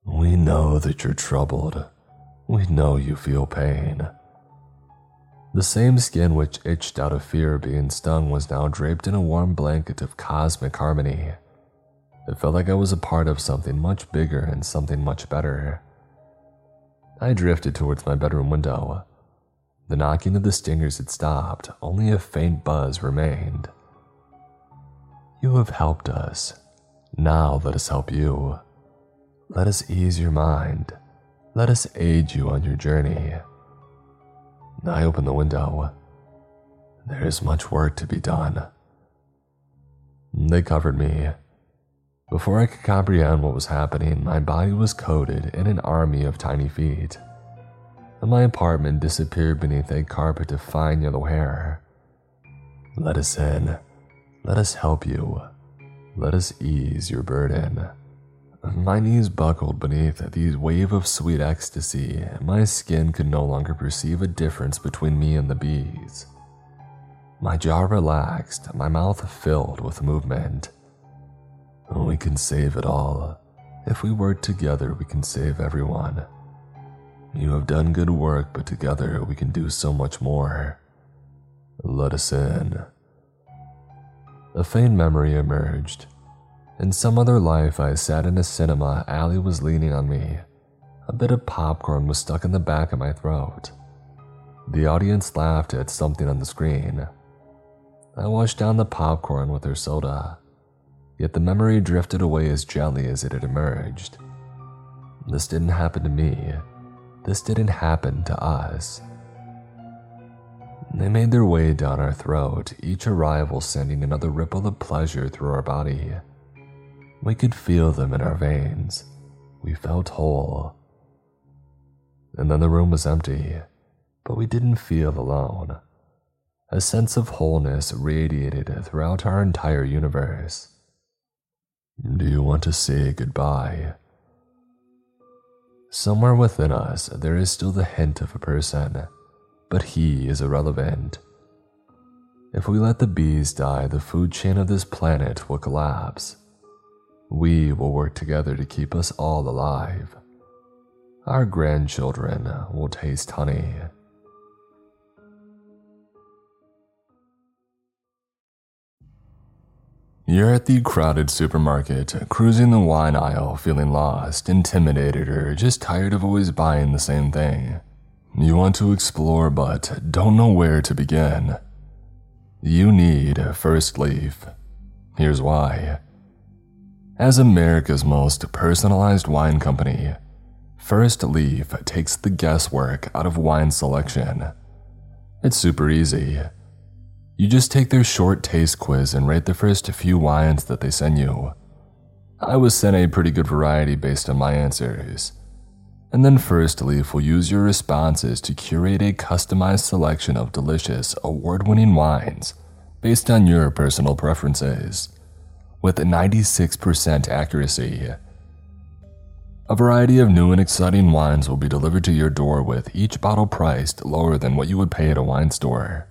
"We know that you're troubled. We know you feel pain." The same skin which itched out of fear of being stung was now draped in a warm blanket of cosmic harmony. It felt like I was a part of something much bigger and something much better. I drifted towards my bedroom window. The knocking of the stingers had stopped, only a faint buzz remained. "You have helped us. Now let us help you. Let us ease your mind. Let us aid you on your journey." I opened the window. "There is much work to be done." They covered me. Before I could comprehend what was happening, my body was coated in an army of tiny feet, and my apartment disappeared beneath a carpet of fine yellow hair. "Let us in. Let us help you. Let us ease your burden." My knees buckled beneath these wave of sweet ecstasy, and my skin could no longer perceive a difference between me and the bees. My jaw relaxed, my mouth filled with movement. "We can save it all. If we work together, we can save everyone. You have done good work, but together we can do so much more. Let us in." A faint memory emerged. In some other life, I sat in a cinema. Allie was leaning on me. A bit of popcorn was stuck in the back of my throat. The audience laughed at something on the screen. I washed down the popcorn with her soda, yet the memory drifted away as gently as it had emerged. This didn't happen to me. This didn't happen to us. They made their way down our throat, each arrival sending another ripple of pleasure through our body. We could feel them in our veins. We felt whole. And then the room was empty, but we didn't feel alone. A sense of wholeness radiated throughout our entire universe. "Do you want to say goodbye?" Somewhere within us, there is still the hint of a person, but he is irrelevant. If we let the bees die, the food chain of this planet will collapse. We will work together to keep us all alive. Our grandchildren will taste honey. You're at the crowded supermarket, cruising the wine aisle, feeling lost, intimidated, or just tired of always buying the same thing. You want to explore, but don't know where to begin. You need First Leaf. Here's why. As America's most personalized wine company, First Leaf takes the guesswork out of wine selection. It's super easy. You just take their short taste quiz and rate the first few wines that they send you. I was sent a pretty good variety based on my answers. And then First Leaf will use your responses to curate a customized selection of delicious, award-winning wines based on your personal preferences, with 96% accuracy. A variety of new and exciting wines will be delivered to your door, with each bottle priced lower than what you would pay at a wine store.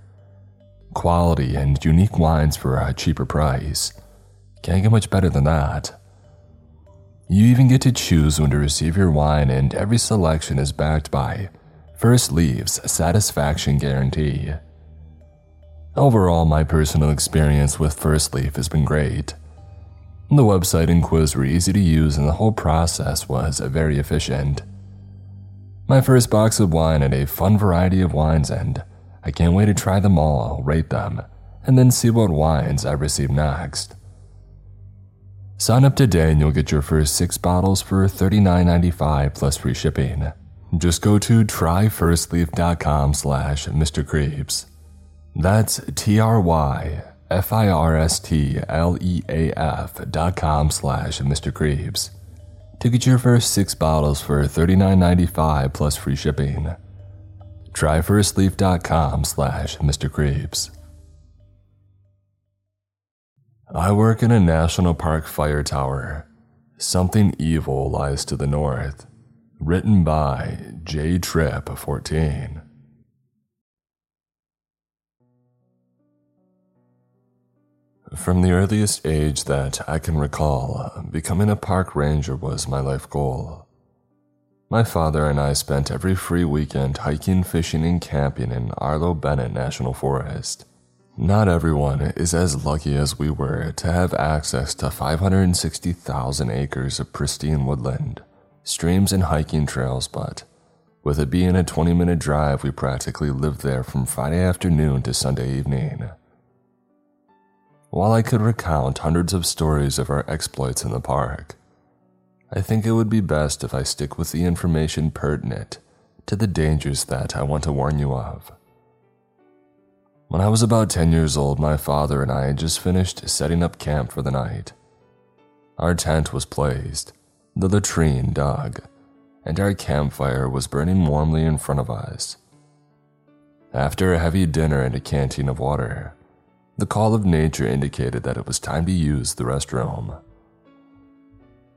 Quality and unique wines for a cheaper price. Can't get much better than that. You even get to choose when to receive your wine, and every selection is backed by First Leaf's satisfaction guarantee. Overall, my personal experience with First Leaf has been great. The website and quiz were easy to use, and the whole process was very efficient. My first box of wine had a fun variety of wines, and I can't wait to try them all, rate them, and then see what wines I receive next. Sign up today and you'll get your first 6 bottles for $39.95 plus free shipping. Just go to tryfirstleaf.com/MrCreeps. That's tryfirstleaf.com/MrCreeps to get your first 6 bottles for $39.95 plus free shipping. tryfirstleaf.com/MrCreeps. I work in a national park fire tower. Something evil lies to the north. Written by J. Trip 14. From the earliest age that I can recall, becoming a park ranger was my life goal. My father and I spent every free weekend hiking, fishing, and camping in Arlo Bennett National Forest. Not everyone is as lucky as we were to have access to 560,000 acres of pristine woodland, streams, and hiking trails, but with it being a 20-minute drive, we practically lived there from Friday afternoon to Sunday evening. While I could recount hundreds of stories of our exploits in the park, I think it would be best if I stick with the information pertinent to the dangers that I want to warn you of. When I was about 10 years old, my father and I had just finished setting up camp for the night. Our tent was placed, the latrine dug, and our campfire was burning warmly in front of us. After a heavy dinner and a canteen of water, the call of nature indicated that it was time to use the restroom.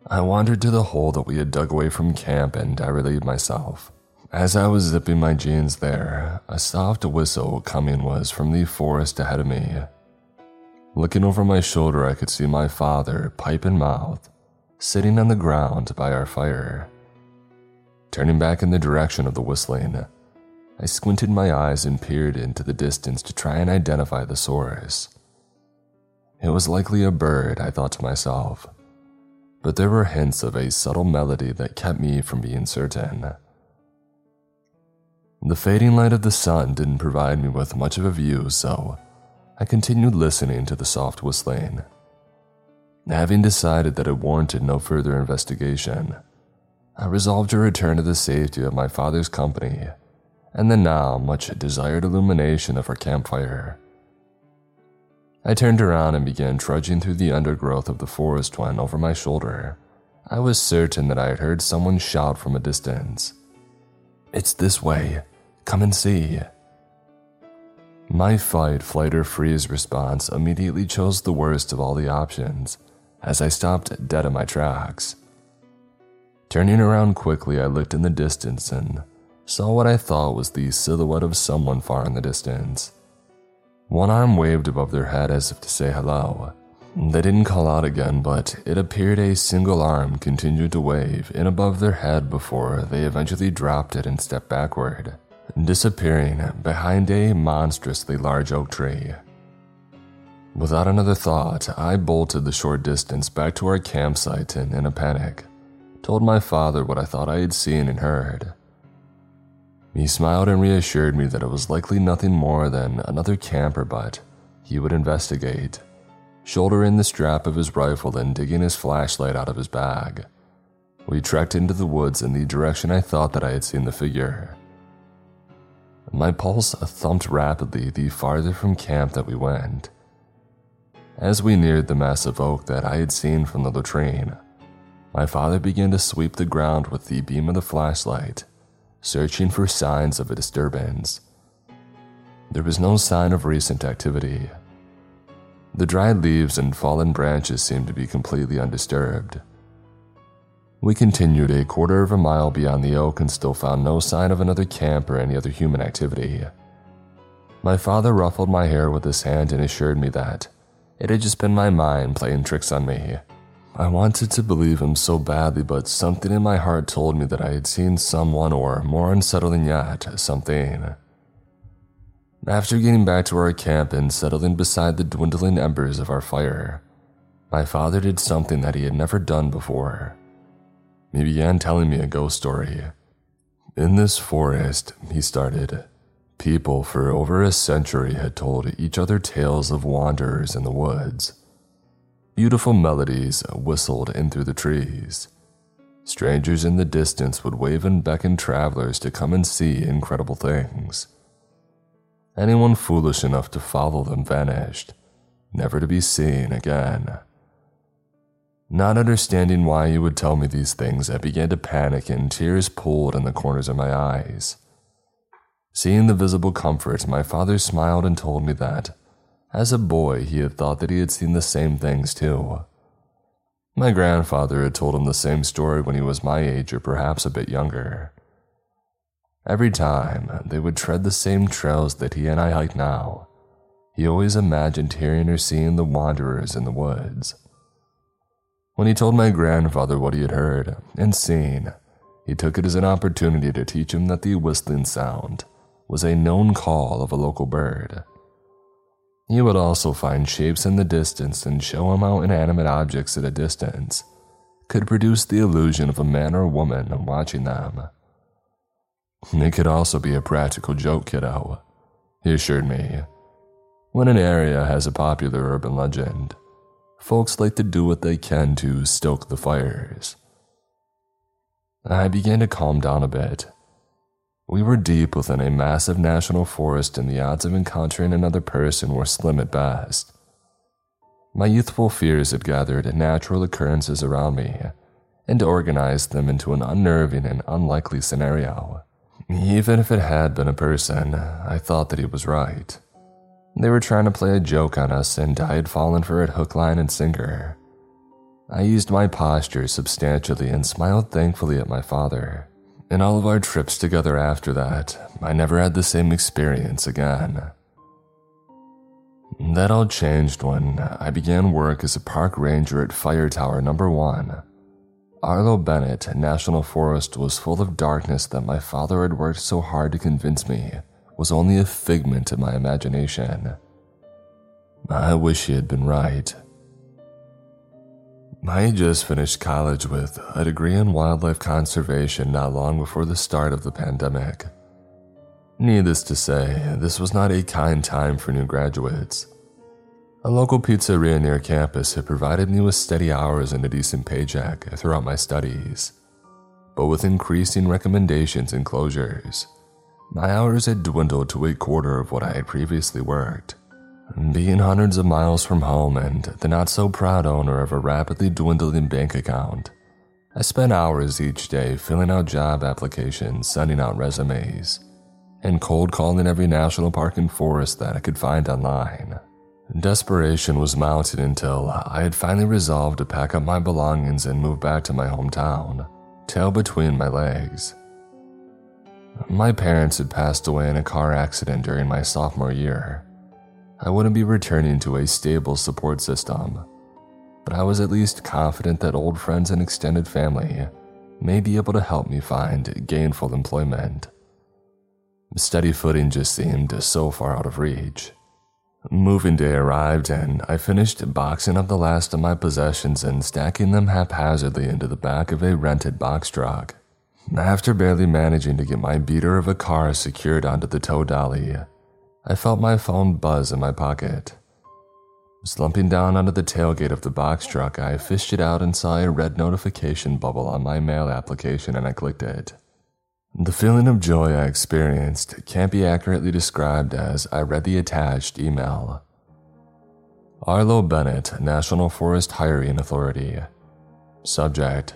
I wandered to the hole that we had dug away from camp and I relieved myself. As I was zipping my jeans there, a soft whistle coming was from the forest ahead of me. Looking over my shoulder, I could see my father, pipe in mouth, sitting on the ground by our fire. Turning back in the direction of the whistling, I squinted my eyes and peered into the distance to try and identify the source. It was likely a bird, I thought to myself, but there were hints of a subtle melody that kept me from being certain. The fading light of the sun didn't provide me with much of a view, so I continued listening to the soft whistling. Having decided that it warranted no further investigation, I resolved to return to the safety of my father's company and the now much desired illumination of our campfire. I turned around and began trudging through the undergrowth of the forest when, over my shoulder, I was certain that I had heard someone shout from a distance, "It's this way, come and see." My fight, flight, or freeze response immediately chose the worst of all the options as I stopped dead in my tracks. Turning around quickly, I looked in the distance and saw what I thought was the silhouette of someone far in the distance. One arm waved above their head as if to say hello. They didn't call out again, but it appeared a single arm continued to wave in above their head before they eventually dropped it and stepped backward, disappearing behind a monstrously large oak tree. Without another thought, I bolted the short distance back to our campsite and, in a panic, told my father what I thought I had seen and heard. He smiled and reassured me that it was likely nothing more than another camper, but he would investigate, shouldering the strap of his rifle and digging his flashlight out of his bag. We trekked into the woods in the direction I thought that I had seen the figure. My pulse thumped rapidly the farther from camp that we went. As we neared the massive oak that I had seen from the latrine, my father began to sweep the ground with the beam of the flashlight, searching for signs of a disturbance. There was no sign of recent activity. The dried leaves and fallen branches seemed to be completely undisturbed. We continued a quarter of a mile beyond the oak and still found no sign of another camp or any other human activity. My father ruffled my hair with his hand and assured me that it had just been my mind playing tricks on me. I wanted to believe him so badly, but something in my heart told me that I had seen someone, or more unsettling yet, something. After getting back to our camp and settling beside the dwindling embers of our fire, my father did something that he had never done before. He began telling me a ghost story. "In this forest," he started, "people for over a century had told each other tales of wanderers in the woods. Beautiful melodies whistled in through the trees. Strangers in the distance would wave and beckon travelers to come and see incredible things. Anyone foolish enough to follow them vanished, never to be seen again." Not understanding why he would tell me these things, I began to panic and tears pooled in the corners of my eyes. Seeing the visible comfort, my father smiled and told me that as a boy, he had thought that he had seen the same things too. My grandfather had told him the same story when he was my age or perhaps a bit younger. Every time, they would tread the same trails that he and I hike now, he always imagined hearing or seeing the wanderers in the woods. When he told my grandfather what he had heard and seen, he took it as an opportunity to teach him that the whistling sound was a known call of a local bird. He would also find shapes in the distance and show him how inanimate objects at a distance could produce the illusion of a man or woman watching them. It could also be a practical joke, kiddo, he assured me. When an area has a popular urban legend, folks like to do what they can to stoke the fires. I began to calm down a bit. We were deep within a massive national forest, and the odds of encountering another person were slim at best. My youthful fears had gathered natural occurrences around me and organized them into an unnerving and unlikely scenario. Even if it had been a person, I thought that he was right. They were trying to play a joke on us, and I had fallen for it hook, line, and sinker. I eased my posture substantially and smiled thankfully at my father. In all of our trips together after that, I never had the same experience again. That all changed when I began work as a park ranger at Fire Tower No. 1. Arlo Bennett National Forest was full of darkness that my father had worked so hard to convince me was only a figment of my imagination. I wish he had been right. I had just finished college with a degree in wildlife conservation not long before the start of the pandemic. Needless to say, this was not a kind time for new graduates. A local pizzeria near campus had provided me with steady hours and a decent paycheck throughout my studies. But with increasing recommendations and closures, my hours had dwindled to a quarter of what I had previously worked. Being hundreds of miles from home and the not-so-proud owner of a rapidly dwindling bank account, I spent hours each day filling out job applications, sending out resumes, and cold calling every national park and forest that I could find online. Desperation was mounted until I had finally resolved to pack up my belongings and move back to my hometown, tail between my legs. My parents had passed away in a car accident during my sophomore year. I wouldn't be returning to a stable support system, but I was at least confident that old friends and extended family may be able to help me find gainful employment. Steady footing just seemed so far out of reach. Moving day arrived, and I finished boxing up the last of my possessions and stacking them haphazardly into the back of a rented box truck. After barely managing to get my beater of a car secured onto the tow dolly, I felt my phone buzz in my pocket. Slumping down onto the tailgate of the box truck, I fished it out and saw a red notification bubble on my mail application, and I clicked it. The feeling of joy I experienced can't be accurately described as I read the attached email. Arlo Bennett, National Forest Hiring Authority. Subject: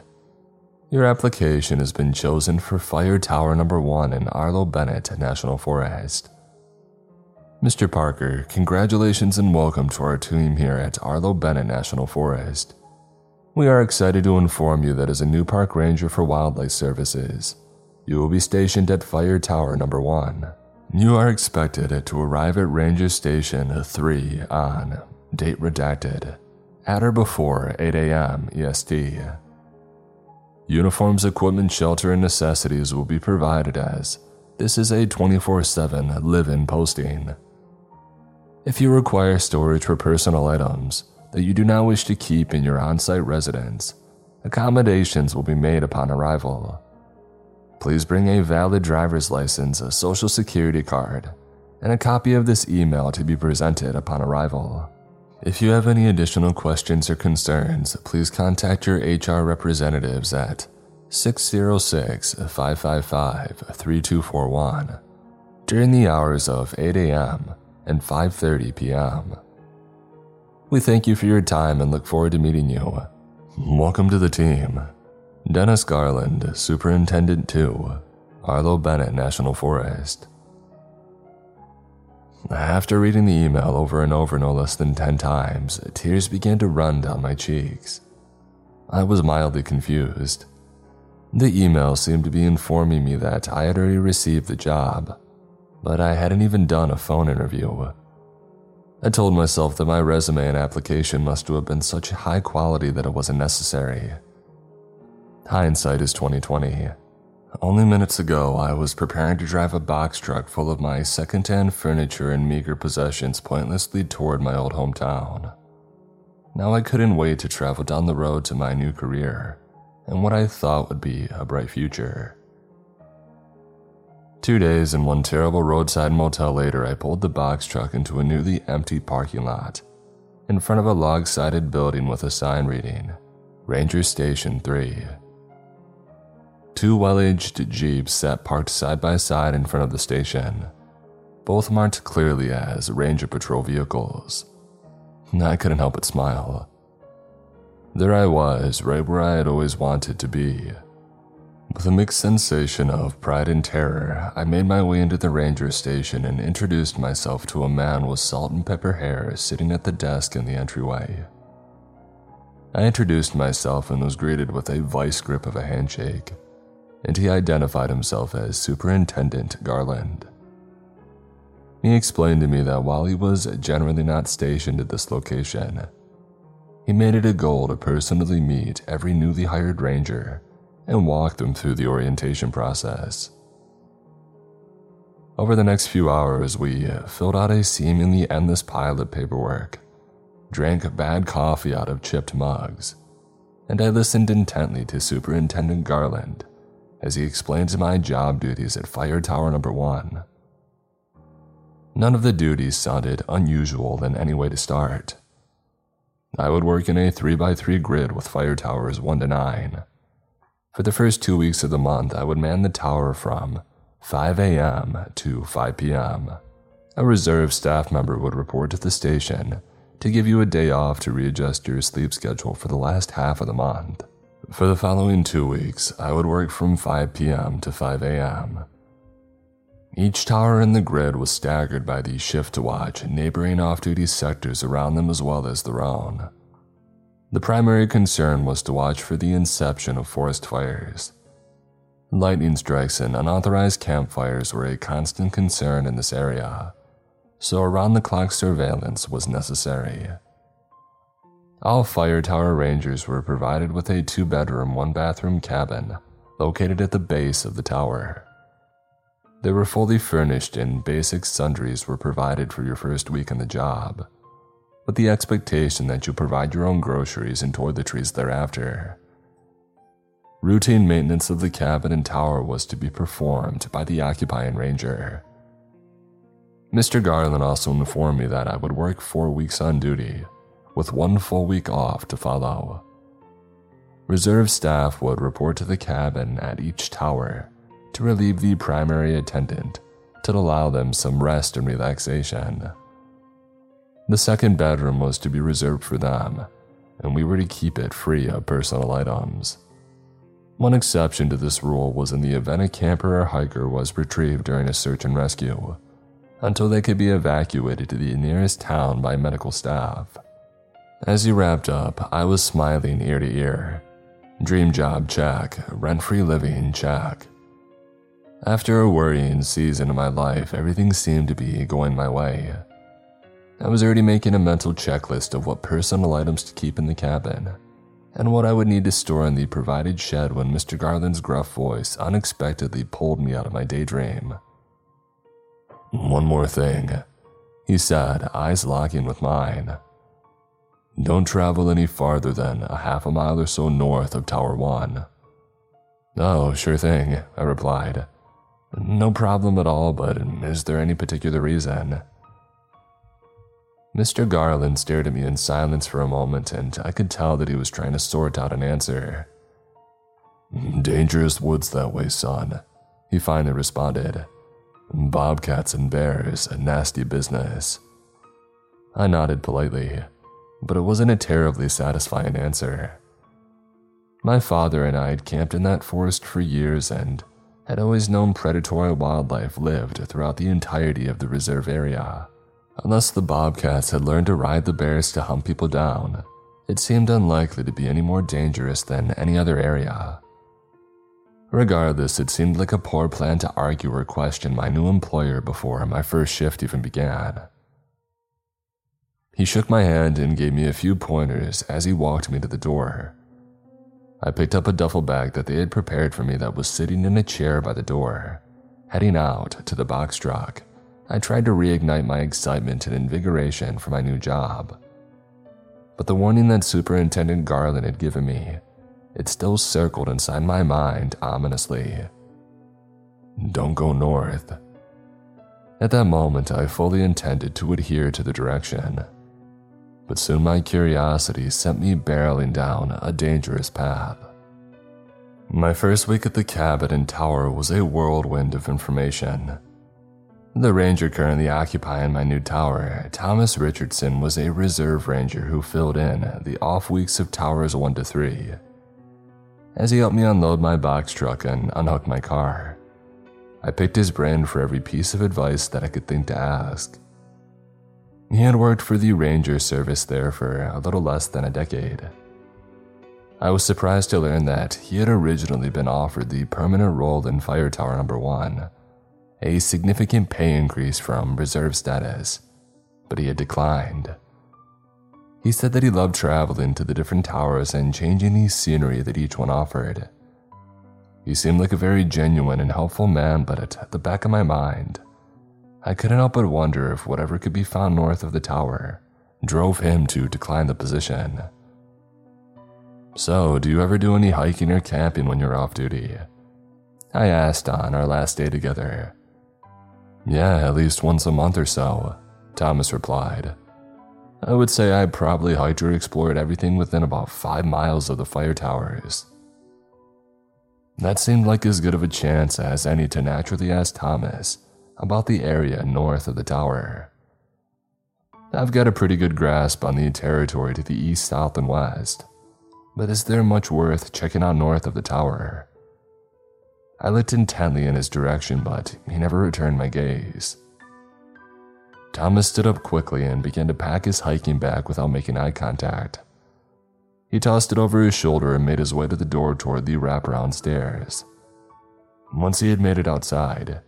Your application has been chosen for Fire Tower No. 1 in Arlo Bennett National Forest. Mr. Parker, congratulations and welcome to our team here at Arlo Bennett National Forest. We are excited to inform you that as a new park ranger for wildlife services, you will be stationed at Fire Tower No. 1. You are expected to arrive at Ranger Station 3 on, date redacted, at or before 8 a.m. EST. Uniforms, equipment, shelter, and necessities will be provided as this is a 24/7 live-in posting. If you require storage for personal items that you do not wish to keep in your on-site residence, accommodations will be made upon arrival. Please bring a valid driver's license, a social security card, and a copy of this email to be presented upon arrival. If you have any additional questions or concerns, please contact your HR representatives at 606-555-3241 during the hours of 8 a.m. and 5:30 p.m. We thank you for your time and look forward to meeting you. Welcome to the team. Dennis Garland, Superintendent 2, Arlo Bennett National Forest. After reading the email over and over no less than 10 times, tears began to run down my cheeks. I was mildly confused. The email seemed to be informing me that I had already received the job, but I hadn't even done a phone interview. I told myself that my resume and application must have been such high quality that it wasn't necessary. Hindsight is 20/20. Only minutes ago, I was preparing to drive a box truck full of my second-hand furniture and meager possessions pointlessly toward my old hometown. Now I couldn't wait to travel down the road to my new career and what I thought would be a bright future. 2 days and one terrible roadside motel later, I pulled the box truck into a newly emptied parking lot in front of a log-sided building with a sign reading, Ranger Station 3. 2 well-aged Jeeps sat parked side by side in front of the station, both marked clearly as Ranger Patrol vehicles. I couldn't help but smile. There I was, right where I had always wanted to be. With a mixed sensation of pride and terror, I made my way into the ranger station and introduced myself to a man with salt and pepper hair sitting at the desk in the entryway. I introduced myself and was greeted with a vice grip of a handshake, and he identified himself as Superintendent Garland. He explained to me that while he was generally not stationed at this location, he made it a goal to personally meet every newly hired ranger and walk them through the orientation process. Over the next few hours, we filled out a seemingly endless pile of paperwork, drank bad coffee out of chipped mugs, and I listened intently to Superintendent Garland as he explained my job duties at Fire Tower No. 1. None of the duties sounded unusual in any way to start. I would work in a 3x3 grid with fire towers 1 to 9. For the first 2 weeks of the month, I would man the tower from 5 a.m. to 5 p.m. A reserve staff member would report to the station to give you a day off to readjust your sleep schedule for the last half of the month. For the following 2 weeks, I would work from 5 p.m. to 5 a.m. Each tower in the grid was staggered by the shift to watch neighboring off-duty sectors around them as well as their own. The primary concern was to watch for the inception of forest fires. Lightning strikes and unauthorized campfires were a constant concern in this area, so around-the-clock surveillance was necessary. All fire tower rangers were provided with a 2-bedroom, 1-bathroom cabin located at the base of the tower. They were fully furnished and basic sundries were provided for your first week on the job, with the expectation that you provide your own groceries and toiletries thereafter. Routine maintenance of the cabin and tower was to be performed by the occupying ranger. Mr. Garland also informed me that I would work 4 weeks on duty, with 1 full week off to follow. Reserve staff would report to the cabin at each tower to relieve the primary attendant to allow them some rest and relaxation. The second bedroom was to be reserved for them, and we were to keep it free of personal items. One exception to this rule was in the event a camper or hiker was retrieved during a search and rescue, until they could be evacuated to the nearest town by medical staff. As he wrapped up, I was smiling ear to ear. Dream job, check. Rent-free living, check. After a worrying season of my life, everything seemed to be going my way. I was already making a mental checklist of what personal items to keep in the cabin, and what I would need to store in the provided shed when Mr. Garland's gruff voice unexpectedly pulled me out of my daydream. "One more thing," he said, eyes locking with mine. "Don't travel any farther than a half a mile or so north of Tower 1. "Oh, sure thing," I replied. "No problem at all, but is there any particular reason?" Mr. Garland stared at me in silence for a moment, and I could tell that he was trying to sort out an answer. "Dangerous woods that way, son," he finally responded. "Bobcats and bears, a nasty business." I nodded politely, but it wasn't a terribly satisfying answer. My father and I had camped in that forest for years and had always known predatory wildlife lived throughout the entirety of the reserve area. Unless the bobcats had learned to ride the bears to hunt people down, it seemed unlikely to be any more dangerous than any other area. Regardless, it seemed like a poor plan to argue or question my new employer before my first shift even began. He shook my hand and gave me a few pointers as he walked me to the door. I picked up a duffel bag that they had prepared for me that was sitting in a chair by the door. Heading out to the box truck, I tried to reignite my excitement and invigoration for my new job. But the warning that Superintendent Garland had given me, it still circled inside my mind ominously. Don't go north. At that moment, I fully intended to adhere to the direction. But soon my curiosity sent me barreling down a dangerous path. My first week at the cabin and tower was a whirlwind of information. The ranger currently occupying my new tower, Thomas Richardson, was a reserve ranger who filled in the off weeks of towers 1 to 3. As he helped me unload my box truck and unhook my car, I picked his brain for every piece of advice that I could think to ask. He had worked for the Ranger service there for a little less than a decade. I was surprised to learn that he had originally been offered the permanent role in Fire Tower No. 1, a significant pay increase from reserve status, but he had declined. He said that he loved traveling to the different towers and changing the scenery that each one offered. He seemed like a very genuine and helpful man, but at the back of my mind, I couldn't help but wonder if whatever could be found north of the tower drove him to decline the position. So, do you ever do any hiking or camping when you're off duty? I asked on our last day together. Yeah, at least once a month or so, Thomas replied. I would say I probably hiked or explored everything within about 5 miles of the fire towers. That seemed like as good of a chance as any to naturally ask Thomas about the area north of the tower. I've got a pretty good grasp on the territory to the east, south, and west, but is there much worth checking out north of the tower? I looked intently in his direction, but he never returned my gaze. Thomas stood up quickly and began to pack his hiking bag without making eye contact. He tossed it over his shoulder and made his way to the door toward the wraparound stairs. Once he had made it outside,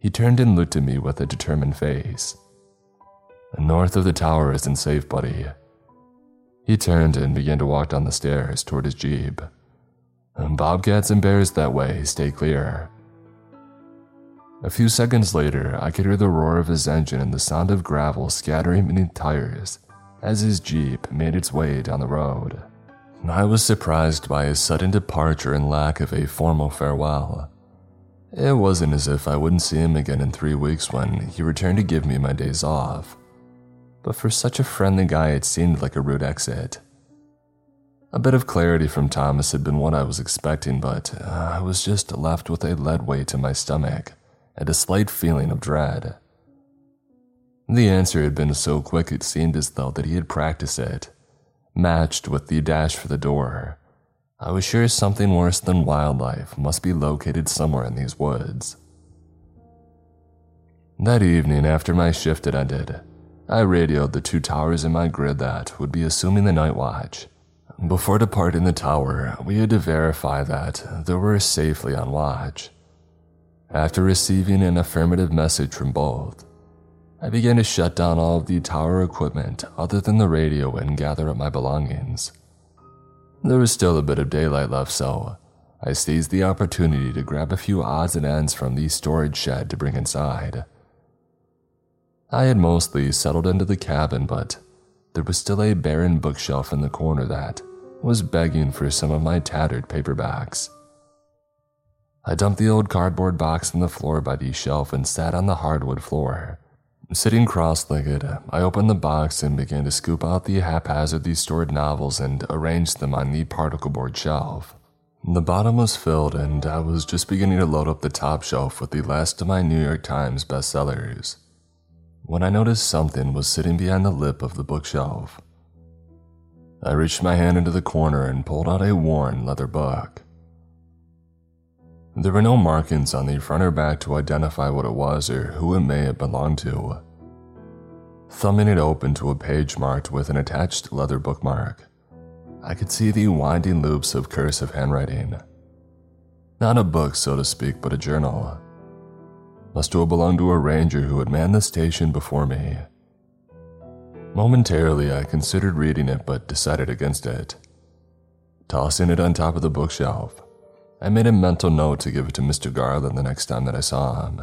he turned and looked at me with a determined face. North of the tower isn't safe, buddy. He turned and began to walk down the stairs toward his Jeep. Bobcats and bears that way, stay clear. A few seconds later, I could hear the roar of his engine and the sound of gravel scattering beneath tires as his Jeep made its way down the road. I was surprised by his sudden departure and lack of a formal farewell. It wasn't as if I wouldn't see him again in 3 weeks when he returned to give me my days off, but for such a friendly guy it seemed like a rude exit. A bit of clarity from Thomas had been what I was expecting, but I was just left with a lead weight in my stomach and a slight feeling of dread. The answer had been so quick it seemed as though that he had practiced it, matched with the dash for the door. I was sure something worse than wildlife must be located somewhere in these woods. That evening, after my shift had ended, I radioed the two towers in my grid that would be assuming the night watch. Before departing the tower, we had to verify that they were safely on watch. After receiving an affirmative message from both, I began to shut down all of the tower equipment other than the radio and gather up my belongings. There was still a bit of daylight left, so I seized the opportunity to grab a few odds and ends from the storage shed to bring inside. I had mostly settled into the cabin, but there was still a barren bookshelf in the corner that was begging for some of my tattered paperbacks. I dumped the old cardboard box on the floor by the shelf and sat on the hardwood floor. Sitting cross-legged, I opened the box and began to scoop out the haphazardly stored novels and arranged them on the particle board shelf. The bottom was filled, and I was just beginning to load up the top shelf with the last of my New York Times bestsellers, when I noticed something was sitting behind the lip of the bookshelf. I reached my hand into the corner and pulled out a worn leather book. There were no markings on the front or back to identify what it was or who it may have belonged to. Thumbing it open to a page marked with an attached leather bookmark, I could see the winding loops of cursive handwriting. Not a book, so to speak, but a journal. Must have belonged to a ranger who had manned the station before me. Momentarily, I considered reading it but decided against it. Tossing it on top of the bookshelf, I made a mental note to give it to Mr. Garland the next time that I saw him.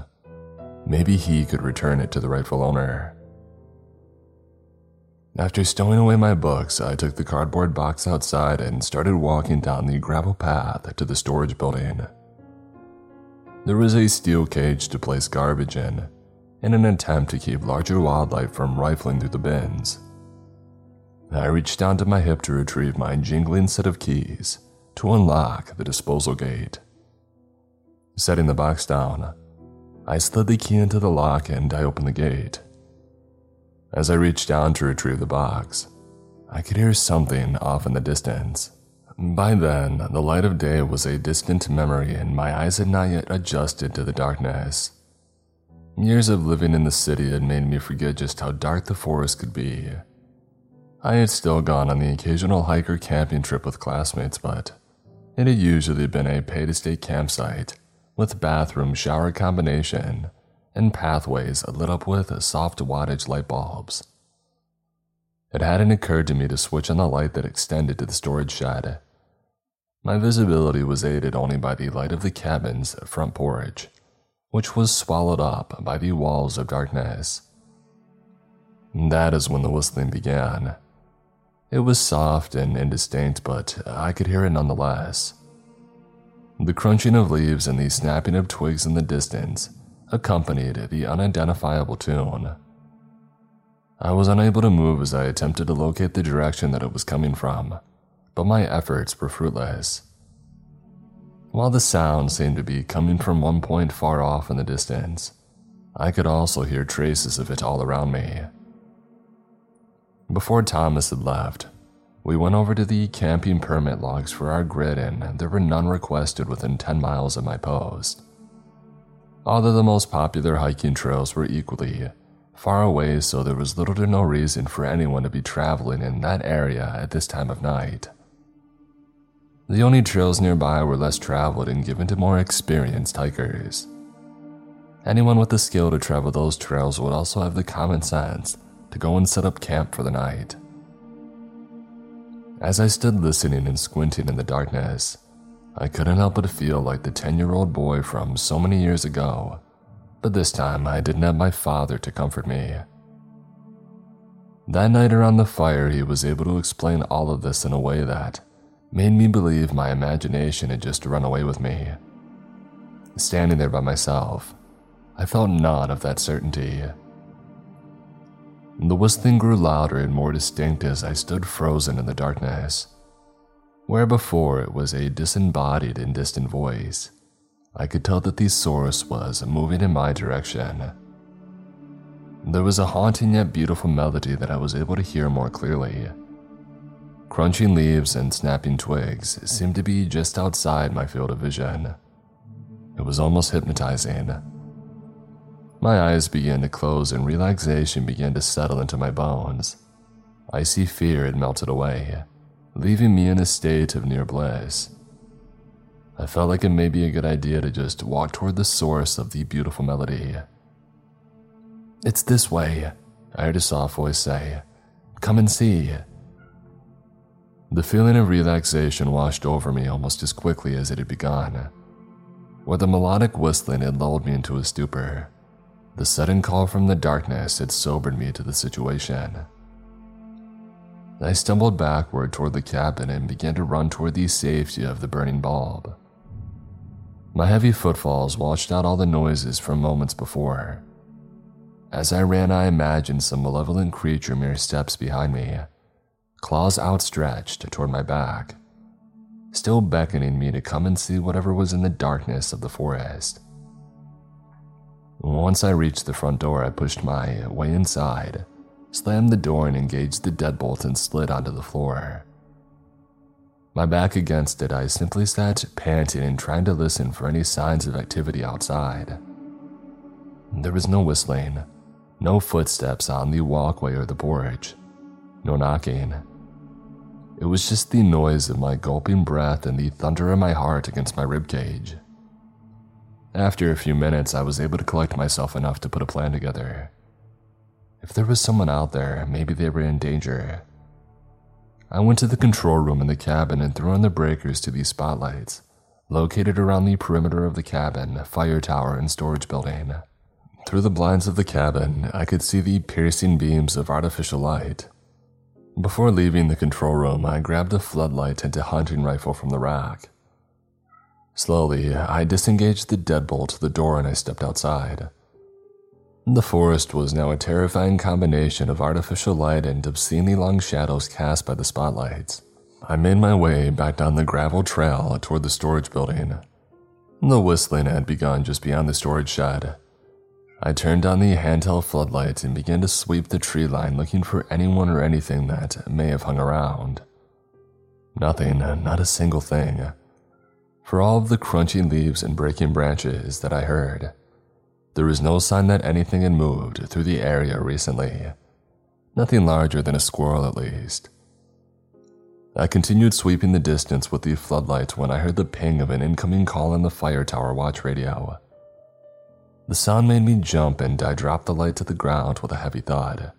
Maybe he could return it to the rightful owner. After stowing away my books, I took the cardboard box outside and started walking down the gravel path to the storage building. There was a steel cage to place garbage in an attempt to keep larger wildlife from rifling through the bins. I reached down to my hip to retrieve my jingling set of keys to unlock the disposal gate. Setting the box down, I slid the key into the lock and I opened the gate. As I reached down to retrieve the box, I could hear something off in the distance. By then, the light of day was a distant memory and my eyes had not yet adjusted to the darkness. Years of living in the city had made me forget just how dark the forest could be. I had still gone on the occasional hike or camping trip with classmates, but it had usually been a pay-to-stay campsite with bathroom-shower combination and pathways lit up with soft-wattage light bulbs. It hadn't occurred to me to switch on the light that extended to the storage shed. My visibility was aided only by the light of the cabin's front porch, which was swallowed up by the walls of darkness. That is when the whistling began. It was soft and indistinct, but I could hear it nonetheless. The crunching of leaves and the snapping of twigs in the distance accompanied the unidentifiable tune. I was unable to move as I attempted to locate the direction that it was coming from, but my efforts were fruitless. While the sound seemed to be coming from one point far off in the distance, I could also hear traces of it all around me. Before Thomas had left, we went over to the camping permit logs for our grid, and there were none requested within 10 miles of my post. Although the most popular hiking trails were equally far away, so there was little to no reason for anyone to be traveling in that area at this time of night. The only trails nearby were less traveled and given to more experienced hikers. Anyone with the skill to travel those trails would also have the common sense to go and set up camp for the night. As I stood listening and squinting in the darkness, I couldn't help but feel like the 10-year-old boy from so many years ago, but this time I didn't have my father to comfort me. That night around the fire, he was able to explain all of this in a way that made me believe my imagination had just run away with me. Standing there by myself, I felt none of that certainty. The whistling grew louder and more distinct as I stood frozen in the darkness. Where before it was a disembodied and distant voice, I could tell that the source was moving in my direction. There was a haunting yet beautiful melody that I was able to hear more clearly. Crunching leaves and snapping twigs seemed to be just outside my field of vision. It was almost hypnotizing. My eyes began to close and relaxation began to settle into my bones. Icy fear had melted away, leaving me in a state of near bliss. I felt like it may be a good idea to just walk toward the source of the beautiful melody. "It's this way," I heard a soft voice say. "Come and see." The feeling of relaxation washed over me almost as quickly as it had begun. Where the melodic whistling had lulled me into a stupor, the sudden call from the darkness had sobered me to the situation. I stumbled backward toward the cabin and began to run toward the safety of the burning bulb. My heavy footfalls washed out all the noises from moments before. As I ran, I imagined some malevolent creature mere steps behind me, claws outstretched toward my back, still beckoning me to come and see whatever was in the darkness of the forest. Once I reached the front door, I pushed my way inside, slammed the door and engaged the deadbolt and slid onto the floor. My back against it, I simply sat panting and trying to listen for any signs of activity outside. There was no whistling, no footsteps on the walkway or the porch, no knocking. It was just the noise of my gulping breath and the thunder of my heart against my ribcage. After a few minutes, I was able to collect myself enough to put a plan together. If there was someone out there, maybe they were in danger. I went to the control room in the cabin and threw on the breakers to these spotlights, located around the perimeter of the cabin, fire tower, and storage building. Through the blinds of the cabin, I could see the piercing beams of artificial light. Before leaving the control room, I grabbed a floodlight and a hunting rifle from the rack. Slowly, I disengaged the deadbolt to the door and I stepped outside. The forest was now a terrifying combination of artificial light and obscenely long shadows cast by the spotlights. I made my way back down the gravel trail toward the storage building. The whistling had begun just beyond the storage shed. I turned on the handheld floodlight and began to sweep the tree line looking for anyone or anything that may have hung around. Nothing, not a single thing. For all of the crunching leaves and breaking branches that I heard, there was no sign that anything had moved through the area recently. Nothing larger than a squirrel, at least. I continued sweeping the distance with the floodlight when I heard the ping of an incoming call on the fire tower watch radio. The sound made me jump and I dropped the light to the ground with a heavy thud.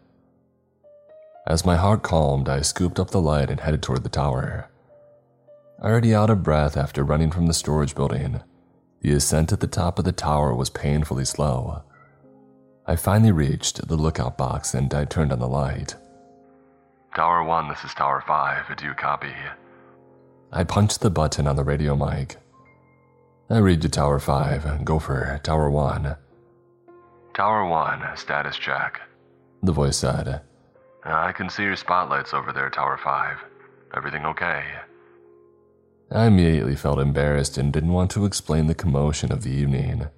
As my heart calmed, I scooped up the light and headed toward the tower. Already out of breath after running from the storage building, the ascent at the top of the tower was painfully slow. I finally reached the lookout box and I turned on the light. Tower 1, this is Tower 5. Do you copy? I punched the button on the radio mic. I read to Tower 5, go for Tower 1. Tower 1, status check, the voice said. I can see your spotlights over there, Tower 5. Everything okay? I immediately felt embarrassed and didn't want to explain the commotion of the evening.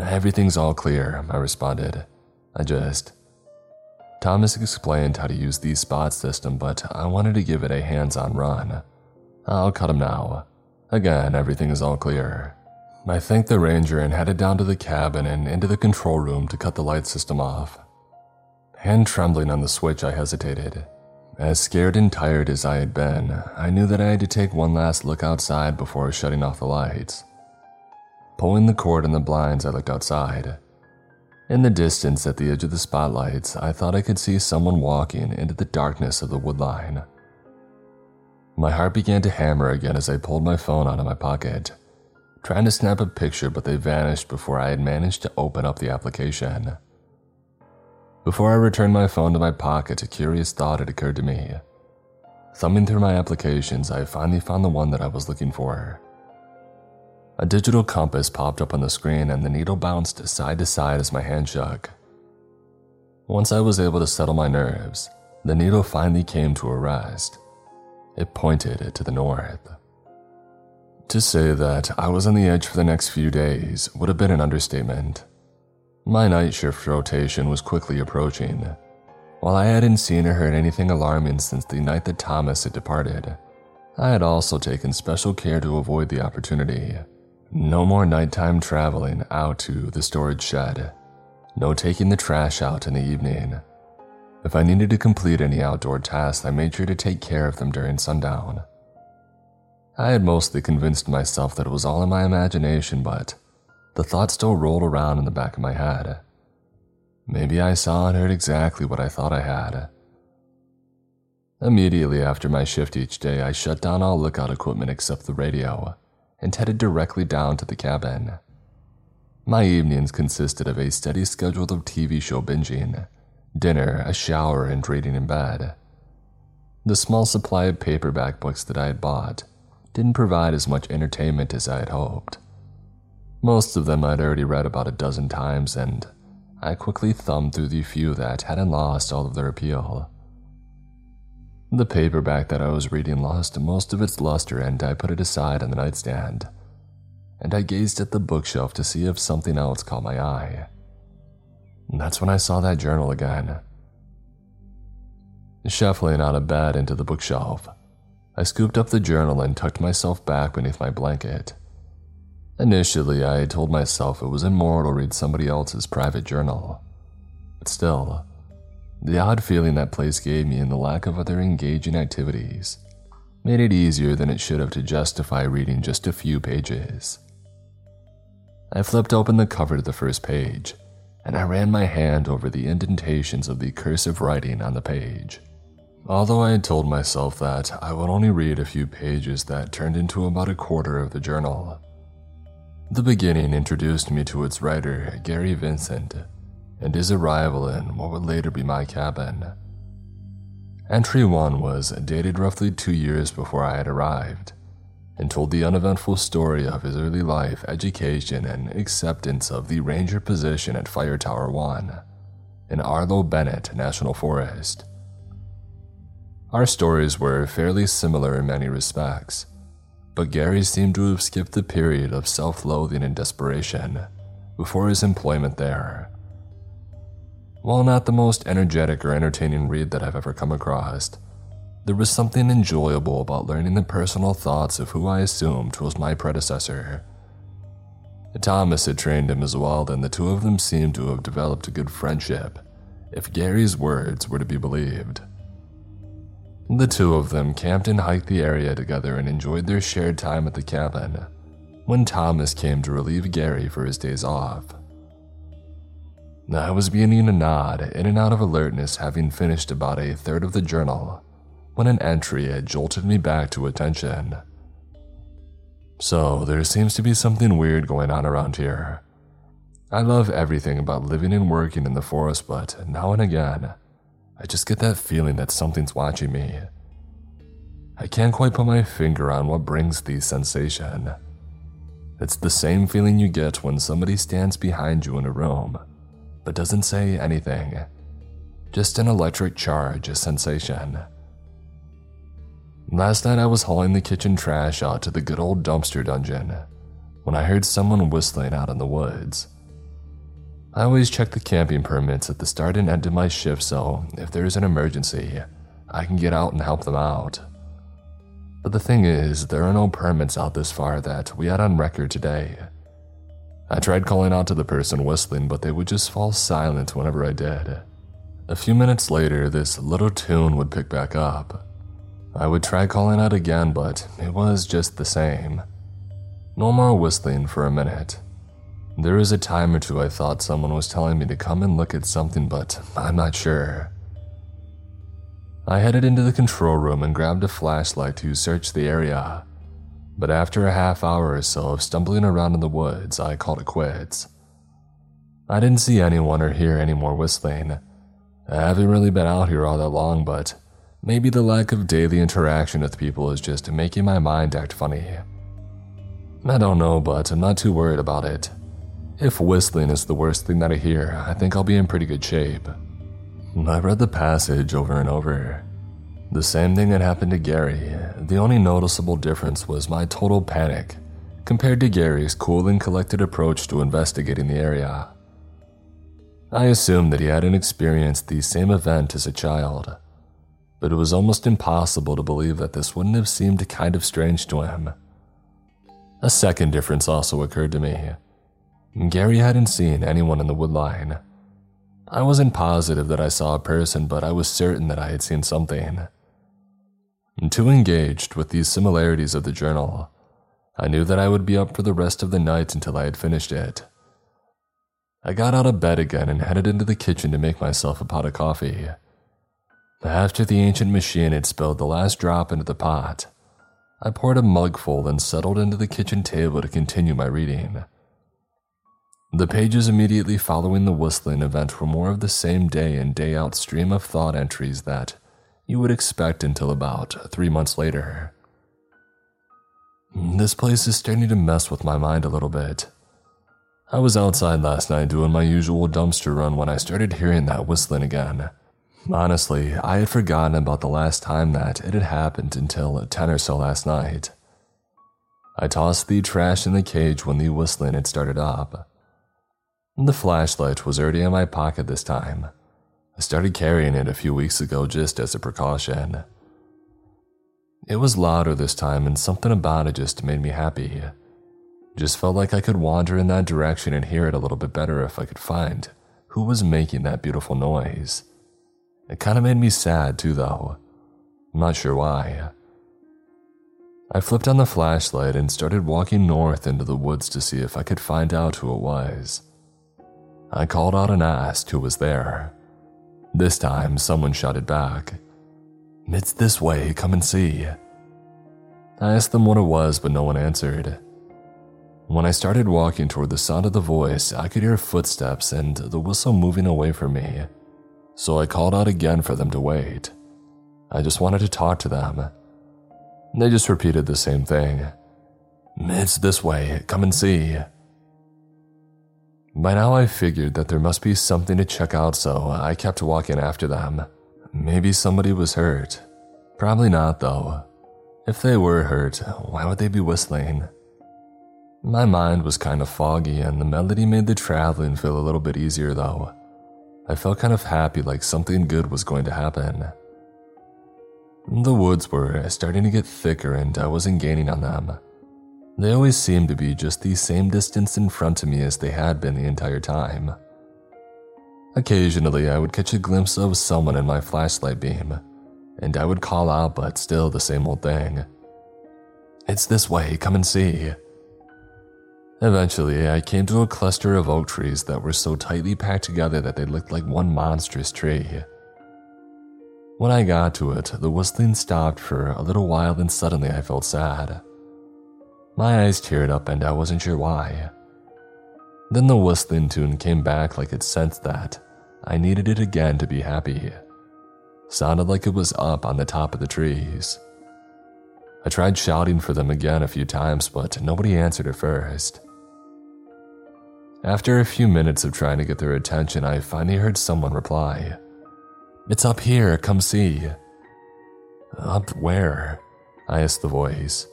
Everything's all clear, I responded. Thomas explained how to use the spot system, but I wanted to give it a hands-on run. I'll cut him now. Again, everything is all clear. I thanked the ranger and headed down to the cabin and into the control room to cut the light system off. Hand trembling on the switch, I hesitated. As scared and tired as I had been, I knew that I had to take one last look outside before shutting off the lights. Pulling the cord on the blinds, I looked outside. In the distance at the edge of the spotlights, I thought I could see someone walking into the darkness of the woodline. My heart began to hammer again as I pulled my phone out of my pocket, trying to snap a picture, but they vanished before I had managed to open up the application. Before I returned my phone to my pocket, a curious thought had occurred to me. Thumbing through my applications, I finally found the one that I was looking for. A digital compass popped up on the screen and the needle bounced side to side as my hand shook. Once I was able to settle my nerves, the needle finally came to a rest. It pointed to the north. To say that I was on the edge for the next few days would have been an understatement. My night shift rotation was quickly approaching. While I hadn't seen or heard anything alarming since the night that Thomas had departed, I had also taken special care to avoid the opportunity. No more nighttime traveling out to the storage shed. No taking the trash out in the evening. If I needed to complete any outdoor tasks, I made sure to take care of them during sundown. I had mostly convinced myself that it was all in my imagination, but the thought still rolled around in the back of my head. Maybe I saw and heard exactly what I thought I had. Immediately after my shift each day, I shut down all lookout equipment except the radio and headed directly down to the cabin. My evenings consisted of a steady schedule of TV show binging, dinner, a shower, and reading in bed. The small supply of paperback books that I had bought didn't provide as much entertainment as I had hoped. Most of them I'd already read about 12 times, and I quickly thumbed through the few that hadn't lost all of their appeal. The paperback that I was reading lost most of its luster, and I put it aside on the nightstand, and I gazed at the bookshelf to see if something else caught my eye. That's when I saw that journal again. Shuffling out of bed into the bookshelf, I scooped up the journal and tucked myself back beneath my blanket. Initially, I had told myself it was immoral to read somebody else's private journal. But still, the odd feeling that place gave me and the lack of other engaging activities made it easier than it should have to justify reading just a few pages. I flipped open the cover to the first page and I ran my hand over the indentations of the cursive writing on the page. Although I had told myself that, I would only read a few pages that turned into about a quarter of the journal. The beginning introduced me to its writer, Gary Vincent, and his arrival in what would later be my cabin. Entry 1 was dated roughly 2 years before I had arrived, and told the uneventful story of his early life, education, and acceptance of the ranger position at Fire Tower No. 1 in Arlo Bennett National Forest. Our stories were fairly similar in many respects, but Gary seemed to have skipped the period of self-loathing and desperation before his employment there. While not the most energetic or entertaining read that I've ever come across, there was something enjoyable about learning the personal thoughts of who I assumed was my predecessor. Thomas had trained him as well, and the two of them seemed to have developed a good friendship, if Gary's words were to be believed. The two of them camped and hiked the area together and enjoyed their shared time at the cabin, when Thomas came to relieve Gary for his days off. I was beginning to nod, in and out of alertness, having finished about a third of the journal, when an entry had jolted me back to attention. So, there seems to be something weird going on around here. I love everything about living and working in the forest, but now and again, I just get that feeling that something's watching me. I can't quite put my finger on what brings the sensation. It's the same feeling you get when somebody stands behind you in a room, but doesn't say anything. Just an electric charge, a sensation. Last night I was hauling the kitchen trash out to the good old dumpster dungeon when I heard someone whistling out in the woods. I always check the camping permits at the start and end of my shift, so if there is an emergency, I can get out and help them out. But the thing is, there are no permits out this far that we had on record today. I tried calling out to the person whistling, but they would just fall silent whenever I did. A few minutes later, this little tune would pick back up. I would try calling out again, but it was just the same. No more whistling for a minute. There was a time or two I thought someone was telling me to come and look at something, but I'm not sure. I headed into the control room and grabbed a flashlight to search the area. But after a half hour or so of stumbling around in the woods, I called it quits. I didn't see anyone or hear any more whistling. I haven't really been out here all that long, but maybe the lack of daily interaction with people is just making my mind act funny. I don't know, but I'm not too worried about it. If whistling is the worst thing that I hear, I think I'll be in pretty good shape. I read the passage over and over. The same thing had happened to Gary. The only noticeable difference was my total panic compared to Gary's cool and collected approach to investigating the area. I assumed that he hadn't experienced the same event as a child, but it was almost impossible to believe that this wouldn't have seemed kind of strange to him. A second difference also occurred to me. Gary hadn't seen anyone in the woodline. I wasn't positive that I saw a person, but I was certain that I had seen something. Too engaged with these similarities of the journal, I knew that I would be up for the rest of the night until I had finished it. I got out of bed again and headed into the kitchen to make myself a pot of coffee. After the ancient machine had spilled the last drop into the pot, I poured a mugful and settled into the kitchen table to continue my reading. The pages immediately following the whistling event were more of the same day in day out stream of thought entries that you would expect until about 3 months later. This place is starting to mess with my mind a little bit. I was outside last night doing my usual dumpster run when I started hearing that whistling again. Honestly, I had forgotten about the last time that it had happened until 10 or so last night. I tossed the trash in the cage when the whistling had started up. The flashlight was already in my pocket this time. I started carrying it a few weeks ago just as a precaution. It was louder this time, and something about it just made me happy. Just felt like I could wander in that direction and hear it a little bit better if I could find who was making that beautiful noise. It kind of made me sad too, though. I'm not sure why. I flipped on the flashlight and started walking north into the woods to see if I could find out who it was. I called out and asked who was there. This time, someone shouted back, "It's this way, come and see." I asked them what it was, but no one answered. When I started walking toward the sound of the voice, I could hear footsteps and the whistle moving away from me, so I called out again for them to wait. I just wanted to talk to them. They just repeated the same thing. "It's this way, come and see." By now I figured that there must be something to check out, so I kept walking after them. Maybe somebody was hurt. Probably not, though. If they were hurt, why would they be whistling? My mind was kind of foggy, and the melody made the traveling feel a little bit easier, though. I felt kind of happy, like something good was going to happen. The woods were starting to get thicker, and I wasn't gaining on them. They always seemed to be just the same distance in front of me as they had been the entire time. Occasionally, I would catch a glimpse of someone in my flashlight beam, and I would call out, but still the same old thing. "It's this way, come and see." Eventually, I came to a cluster of oak trees that were so tightly packed together that they looked like one monstrous tree. When I got to it, the whistling stopped for a little while, and suddenly I felt sad. My eyes teared up, and I wasn't sure why. Then the whistling tune came back like it sensed that I needed it again to be happy. Sounded like it was up on the top of the trees. I tried shouting for them again a few times, but nobody answered at first. After a few minutes of trying to get their attention, I finally heard someone reply, "It's up here, come see." "Up where?" I asked the voice.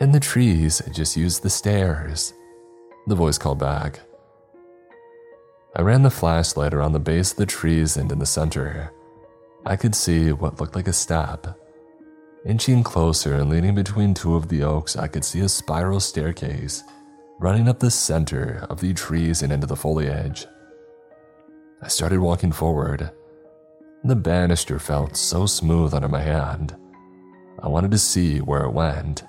"In the trees, just use the stairs," the voice called back. I ran the flashlight around the base of the trees and in the center. I could see what looked like a step. Inching closer and leaning between two of the oaks, I could see a spiral staircase running up the center of the trees and into the foliage. I started walking forward. The banister felt so smooth under my hand. I wanted to see where it went.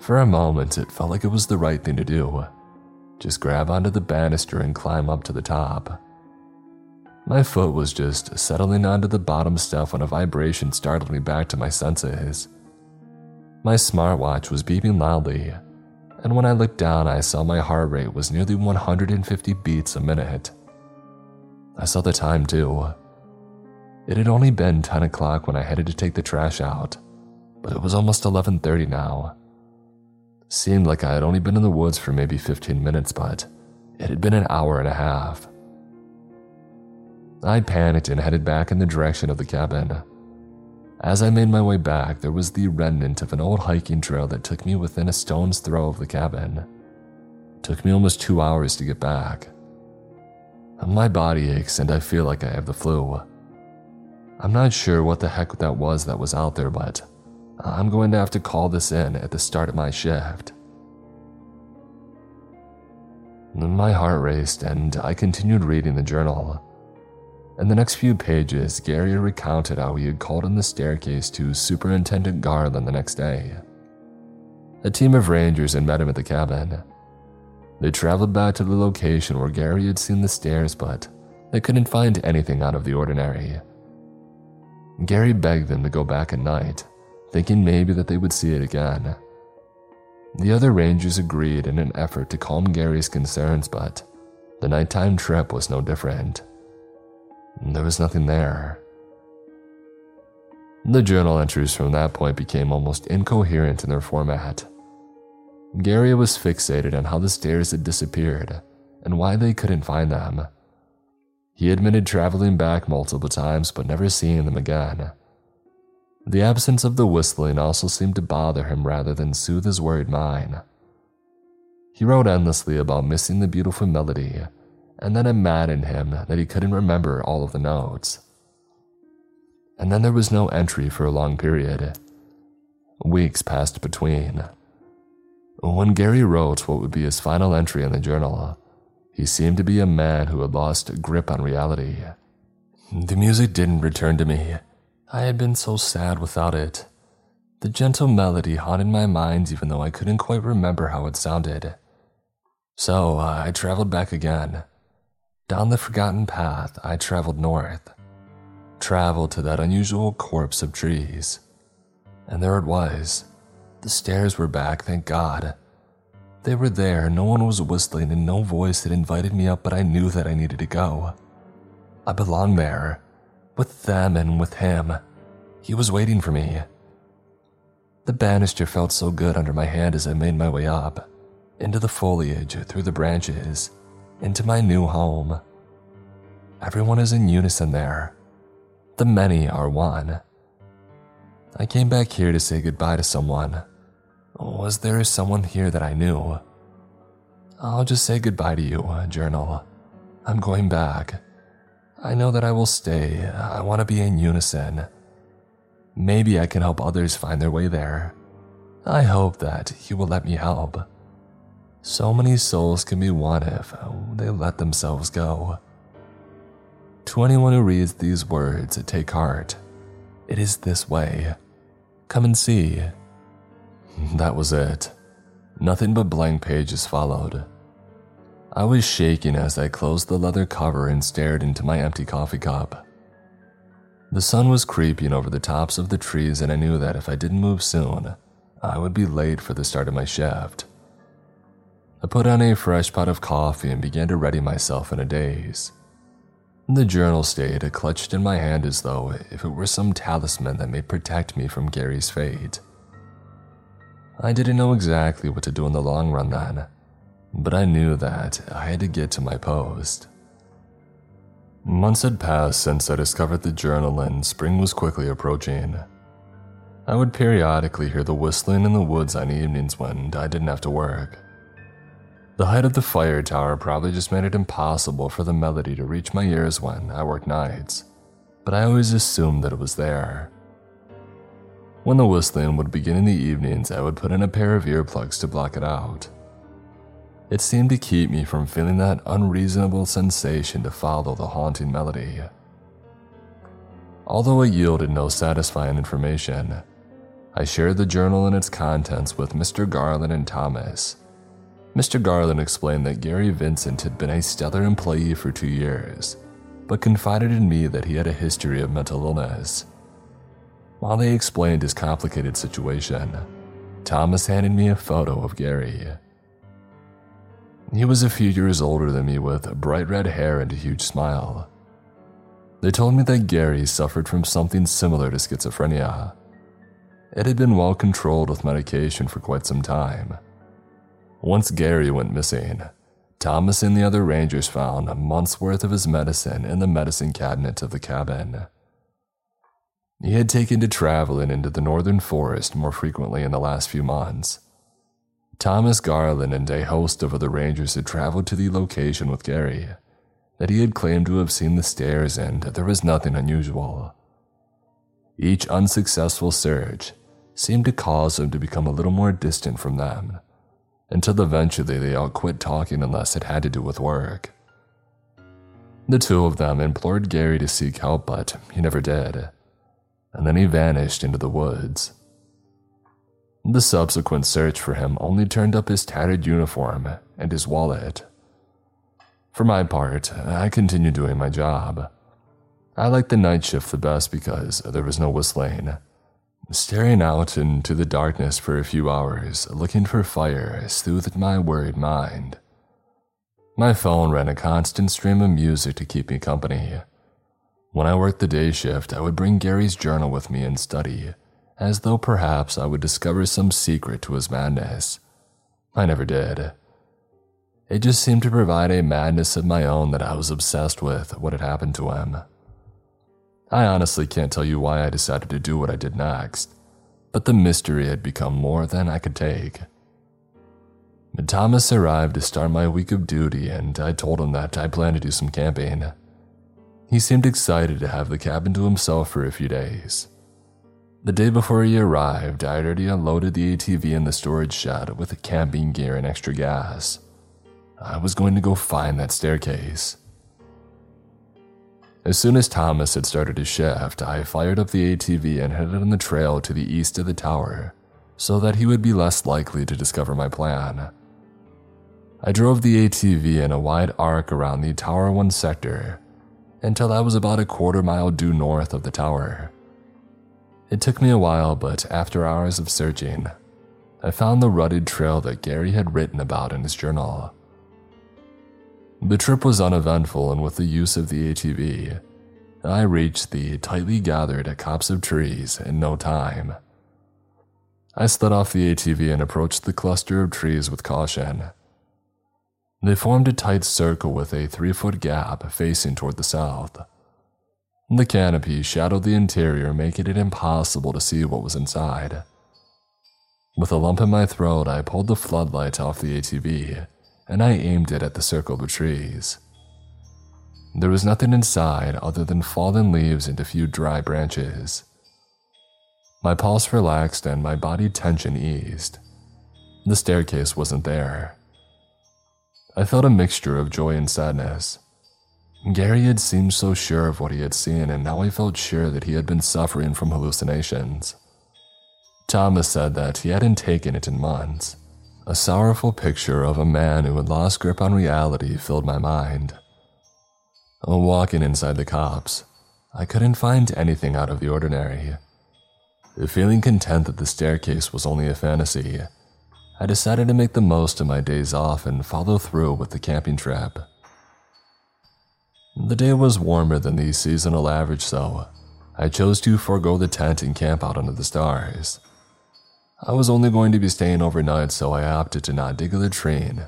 For a moment, it felt like it was the right thing to do. Just grab onto the banister and climb up to the top. My foot was just settling onto the bottom step when a vibration startled me back to my senses. My smartwatch was beeping loudly, and when I looked down, I saw my heart rate was nearly 150 beats a minute. I saw the time too. It had only been 10 o'clock when I headed to take the trash out, but it was almost 11:30 now. Seemed like I had only been in the woods for maybe 15 minutes, but it had been an hour and a half. I panicked and headed back in the direction of the cabin. As I made my way back, there was the remnant of an old hiking trail that took me within a stone's throw of the cabin. It took me almost 2 hours to get back. My body aches and I feel like I have the flu. I'm not sure what the heck that was out there, but I'm going to have to call this in at the start of my shift. My heart raced and I continued reading the journal. In the next few pages, Gary recounted how he had called on the staircase to Superintendent Garland the next day. A team of rangers had met him at the cabin. They traveled back to the location where Gary had seen the stairs, but they couldn't find anything out of the ordinary. Gary begged them to go back at night, thinking maybe that they would see it again. The other rangers agreed in an effort to calm Gary's concerns, but the nighttime trip was no different. There was nothing there. The journal entries from that point became almost incoherent in their format. Gary was fixated on how the stairs had disappeared and why they couldn't find them. He admitted traveling back multiple times but never seeing them again. The absence of the whistling also seemed to bother him rather than soothe his worried mind. He wrote endlessly about missing the beautiful melody, and then it maddened him that he couldn't remember all of the notes. And then there was no entry for a long period. Weeks passed between. When Gary wrote what would be his final entry in the journal, he seemed to be a man who had lost a grip on reality. "The music didn't return to me. I had been so sad without it. The gentle melody haunted my mind even though I couldn't quite remember how it sounded. So I traveled back again, Down the forgotten path, I traveled north, traveled to that unusual corpse of trees. And there it was. The stairs were back, thank God. They were there, no one was whistling, and no voice had invited me up, but I knew that I needed to go. I belonged there, with them and with him. He was waiting for me. The banister felt so good under my hand as I made my way up, into the foliage, through the branches, into my new home. Everyone is in unison there. The many are one. I came back here to say goodbye to someone. Was there someone here that I knew? I'll just say goodbye to you, journal. I'm going back. I know that I will stay. I want to be in unison. Maybe I can help others find their way there. I hope that you will let me help. So many souls can be one if they let themselves go. To anyone who reads these words, take heart. It is this way. Come and see. That was it. Nothing but blank pages followed. I was shaking as I closed the leather cover and stared into my empty coffee cup. The sun was creeping over the tops of the trees, and I knew that if I didn't move soon, I would be late for the start of my shift. I put on a fresh pot of coffee and began to ready myself in a daze. The journal stayed clutched in my hand as though if it were some talisman that may protect me from Gary's fate. I didn't know exactly what to do in the long run then, but I knew that I had to get to my post. Months had passed since I discovered the journal, and spring was quickly approaching. I would periodically hear the whistling in the woods on evenings when I didn't have to work. The height of the fire tower probably just made it impossible for the melody to reach my ears when I worked nights, but I always assumed that it was there. When the whistling would begin in the evenings, I would put in a pair of earplugs to block it out. It seemed to keep me from feeling that unreasonable sensation to follow the haunting melody. Although it yielded no satisfying information, I shared the journal and its contents with Mr. Garland and Thomas. Mr. Garland explained that Gary Vincent had been a stellar employee for 2 years, but confided in me that he had a history of mental illness. While they explained his complicated situation, Thomas handed me a photo of Gary. He was a few years older than me, with bright red hair and a huge smile. They told me that Gary suffered from something similar to schizophrenia. It had been well controlled with medication for quite some time. Once Gary went missing, Thomas and the other rangers found a month's worth of his medicine in the medicine cabinet of the cabin. He had taken to traveling into the northern forest more frequently in the last few months. Thomas Garland and a host of other rangers had traveled to the location with Gary, that he had claimed to have seen the stairs, and there was nothing unusual. Each unsuccessful search seemed to cause him to become a little more distant from them, until eventually they all quit talking unless it had to do with work. The two of them implored Gary to seek help, but he never did, and then he vanished into the woods. The subsequent search for him only turned up his tattered uniform and his wallet. For my part, I continued doing my job. I liked the night shift the best because there was no whistling. Staring out into the darkness for a few hours, looking for fire, soothed my worried mind. My phone ran a constant stream of music to keep me company. When I worked the day shift, I would bring Gary's journal with me and study, as though perhaps I would discover some secret to his madness. I never did. It just seemed to provide a madness of my own that I was obsessed with what had happened to him. I honestly can't tell you why I decided to do what I did next, but the mystery had become more than I could take. Thomas arrived to start my week of duty, and I told him that I planned to do some camping. He seemed excited to have the cabin to himself for a few days. The day before he arrived, I had already unloaded the ATV in the storage shed with the camping gear and extra gas. I was going to go find that staircase. As soon as Thomas had started his shift, I fired up the ATV and headed on the trail to the east of the tower so that he would be less likely to discover my plan. I drove the ATV in a wide arc around the Tower 1 sector until I was about a quarter mile due north of the tower. It took me a while, but after hours of searching, I found the rutted trail that Gary had written about in his journal. The trip was uneventful, and with the use of the ATV, I reached the tightly gathered copse of trees in no time. I slid off the ATV and approached the cluster of trees with caution. They formed a tight circle with a 3-foot gap facing toward the south. The canopy shadowed the interior, making it impossible to see what was inside. With a lump in my throat, I pulled the floodlight off the ATV, and I aimed it at the circle of trees. There was nothing inside other than fallen leaves and a few dry branches. My pulse relaxed and my body tension eased. The staircase wasn't there. I felt a mixture of joy and sadness. Gary had seemed so sure of what he had seen, and now I felt sure that he had been suffering from hallucinations. Thomas said that he hadn't taken it in months. A sorrowful picture of a man who had lost grip on reality filled my mind. Walking inside the copse, I couldn't find anything out of the ordinary. Feeling content that the staircase was only a fantasy, I decided to make the most of my days off and follow through with the camping trip. The day was warmer than the seasonal average, so I chose to forego the tent and camp out under the stars. I was only going to be staying overnight, so I opted to not dig a latrine,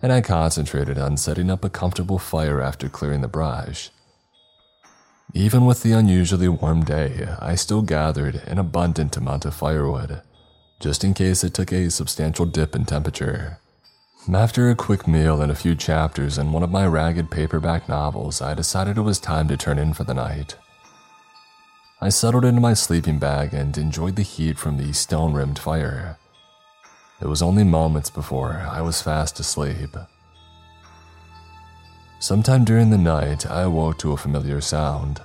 and I concentrated on setting up a comfortable fire after clearing the brush. Even with the unusually warm day, I still gathered an abundant amount of firewood, just in case it took a substantial dip in temperature. After a quick meal and a few chapters in one of my ragged paperback novels, I decided it was time to turn in for the night. I settled into my sleeping bag and enjoyed the heat from the stone-rimmed fire. It was only moments before I was fast asleep. Sometime during the night, I awoke to a familiar sound.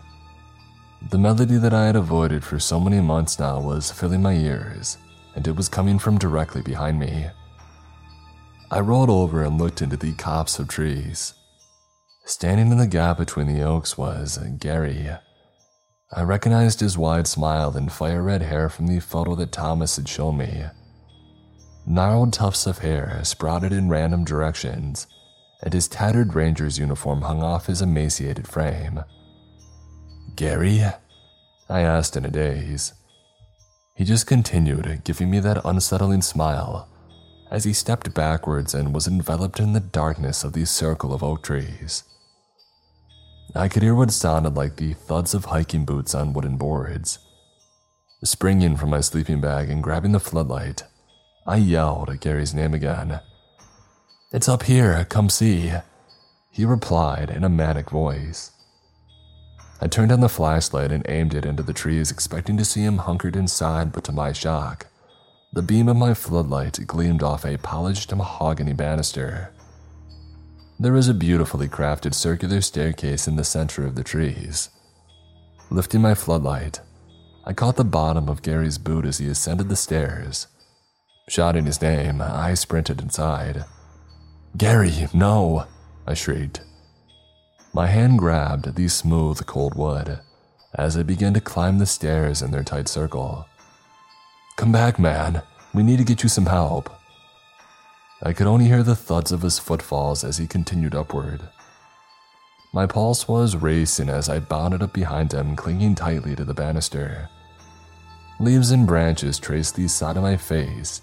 The melody that I had avoided for so many months now was filling my ears, and it was coming from directly behind me. I rolled over and looked into the copse of trees. Standing in the gap between the oaks was Gary. I recognized his wide smile and fire-red hair from the photo that Thomas had shown me. Gnarled tufts of hair sprouted in random directions, and his tattered ranger's uniform hung off his emaciated frame. "Gary?" I asked in a daze. He just continued, giving me that unsettling smile, as he stepped backwards and was enveloped in the darkness of the circle of oak trees. I could hear what sounded like the thuds of hiking boots on wooden boards. Springing from my sleeping bag and grabbing the floodlight, I yelled at Gary's name again. "It's up here, come see," he replied in a manic voice. I turned on the flashlight and aimed it into the trees, expecting to see him hunkered inside, but to my shock, the beam of my floodlight gleamed off a polished mahogany banister. There was a beautifully crafted circular staircase in the center of the trees. Lifting my floodlight, I caught the bottom of Gary's boot as he ascended the stairs. Shouting his name, I sprinted inside. "Gary, no!" I shrieked. My hand grabbed the smooth, cold wood as I began to climb the stairs in their tight circle. "Come back, man. We need to get you some help." I could only hear the thuds of his footfalls as he continued upward. My pulse was racing as I bounded up behind him, clinging tightly to the banister. Leaves and branches traced the side of my face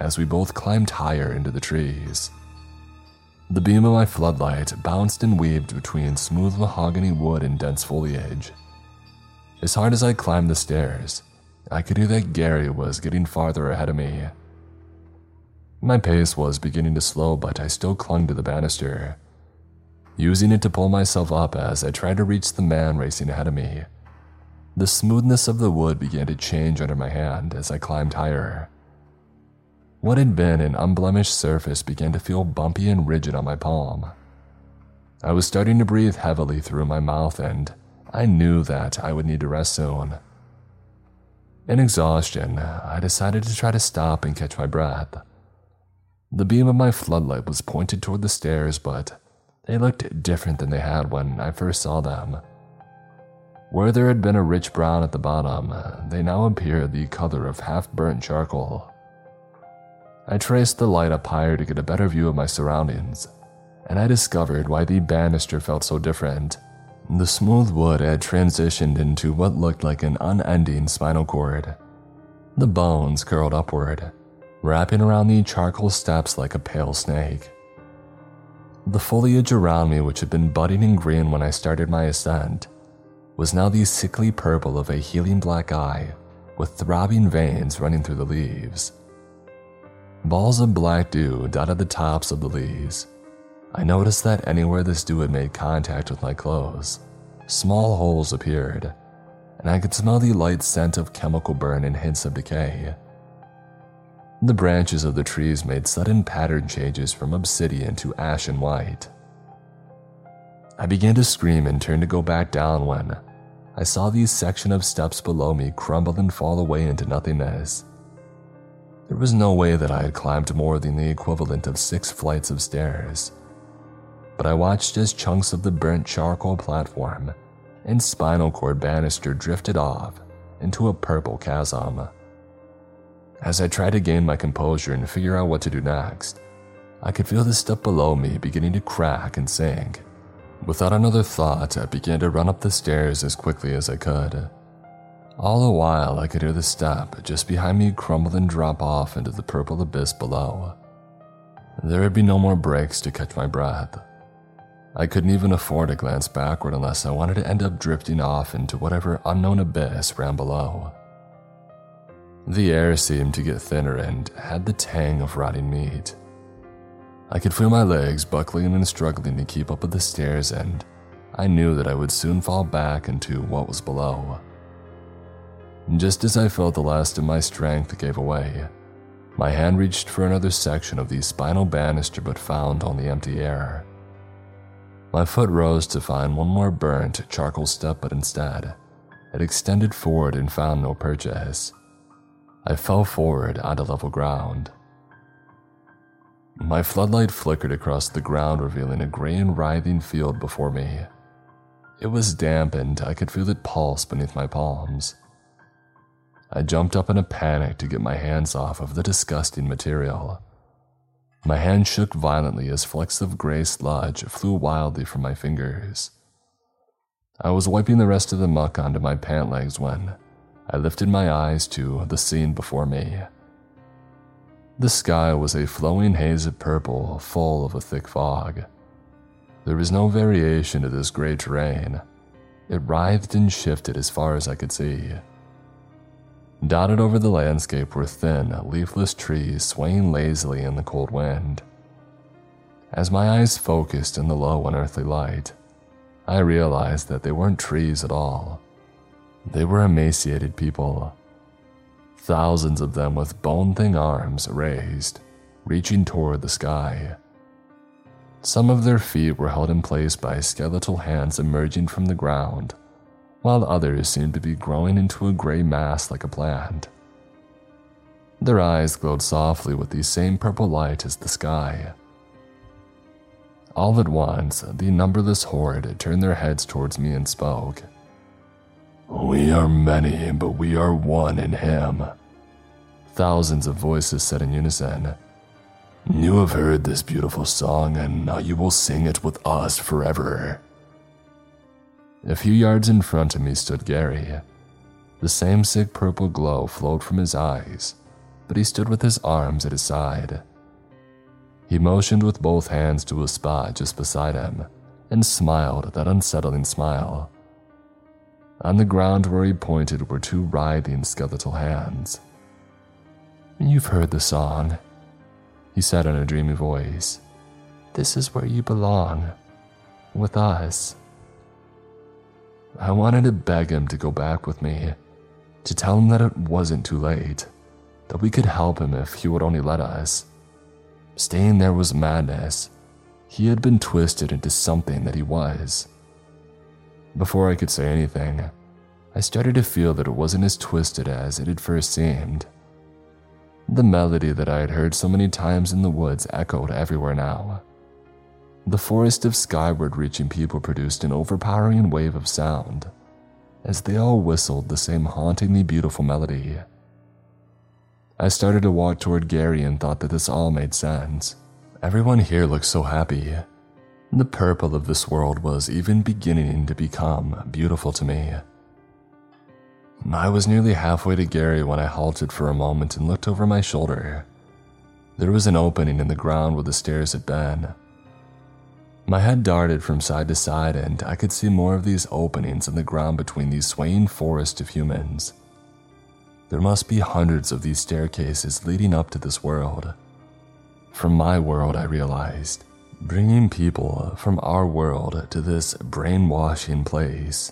as we both climbed higher into the trees. The beam of my floodlight bounced and weaved between smooth mahogany wood and dense foliage. As hard as I climbed the stairs, I could hear that Gary was getting farther ahead of me. My pace was beginning to slow, but I still clung to the banister, using it to pull myself up as I tried to reach the man racing ahead of me. The smoothness of the wood began to change under my hand as I climbed higher. What had been an unblemished surface began to feel bumpy and rigid on my palm. I was starting to breathe heavily through my mouth, and I knew that I would need to rest soon. In exhaustion, I decided to try to stop and catch my breath. The beam of my floodlight was pointed toward the stairs, but they looked different than they had when I first saw them. Where there had been a rich brown at the bottom, they now appeared the color of half-burnt charcoal. I traced the light up higher to get a better view of my surroundings, and I discovered why the banister felt so different. The smooth wood had transitioned into what looked like an unending spinal cord. The bones curled upward, wrapping around the charcoal steps like a pale snake. The foliage around me, which had been budding and green when I started my ascent, was now the sickly purple of a healing black eye with throbbing veins running through the leaves. Balls of black dew dotted the tops of the leaves. I noticed that anywhere this dew had made contact with my clothes, small holes appeared, and I could smell the light scent of chemical burn and hints of decay. The branches of the trees made sudden pattern changes from obsidian to ash and white. I began to scream and turned to go back down when I saw the section of steps below me crumble and fall away into nothingness. There was no way that I had climbed more than the equivalent of 6 flights of stairs. But I watched as chunks of the burnt charcoal platform and spinal cord banister drifted off into a purple chasm. As I tried to gain my composure and figure out what to do next, I could feel the stuff below me beginning to crack and sink. Without another thought, I began to run up the stairs as quickly as I could. All the while, I could hear the step just behind me crumble and drop off into the purple abyss below. There would be no more breaks to catch my breath. I couldn't even afford to glance backward unless I wanted to end up drifting off into whatever unknown abyss ran below. The air seemed to get thinner and had the tang of rotting meat. I could feel my legs buckling and struggling to keep up with the stairs, and I knew that I would soon fall back into what was below. Just as I felt the last of my strength gave away, my hand reached for another section of the spinal banister but found only empty air. My foot rose to find one more burnt charcoal step, but instead, it extended forward and found no purchase. I fell forward onto level ground. My floodlight flickered across the ground, revealing a gray and writhing field before me. It was damp, and I could feel it pulse beneath my palms. I jumped up in a panic to get my hands off of the disgusting material. My hand shook violently as flecks of gray sludge flew wildly from my fingers. I was wiping the rest of the muck onto my pant legs when I lifted my eyes to the scene before me. The sky was a flowing haze of purple, full of a thick fog. There was no variation to this gray terrain. It writhed and shifted as far as I could see. Dotted over the landscape were thin, leafless trees swaying lazily in the cold wind. As my eyes focused in the low, unearthly light, I realized that they weren't trees at all. They were emaciated people. Thousands of them with bone-thin arms raised, reaching toward the sky. Some of their feet were held in place by skeletal hands emerging from the ground, while others seemed to be growing into a gray mass like a plant. Their eyes glowed softly with the same purple light as the sky. All at once, the numberless horde turned their heads towards me and spoke. "We are many, but we are one in him," thousands of voices said in unison. "You have heard this beautiful song, and now you will sing it with us forever." A few yards in front of me stood Gary. The same sick purple glow flowed from his eyes, but he stood with his arms at his side. He motioned with both hands to a spot just beside him and smiled that unsettling smile. On the ground where he pointed were 2 writhing skeletal hands. "You've heard the song," he said in a dreamy voice. "This is where you belong, with us." I wanted to beg him to go back with me, to tell him that it wasn't too late, that we could help him if he would only let us. Staying there was madness. He had been twisted into something that he was. Before I could say anything, I started to feel that it wasn't as twisted as it had first seemed. The melody that I had heard so many times in the woods echoed everywhere now. The forest of skyward-reaching people produced an overpowering wave of sound, as they all whistled the same hauntingly beautiful melody. I started to walk toward Gary and thought that this all made sense. Everyone here looked so happy. The purple of this world was even beginning to become beautiful to me. I was nearly halfway to Gary when I halted for a moment and looked over my shoulder. There was an opening in the ground where the stairs had been. My head darted from side to side, and I could see more of these openings in the ground between these swaying forests of humans. There must be hundreds of these staircases leading up to this world. From my world, I realized, bringing people from our world to this brainwashing place.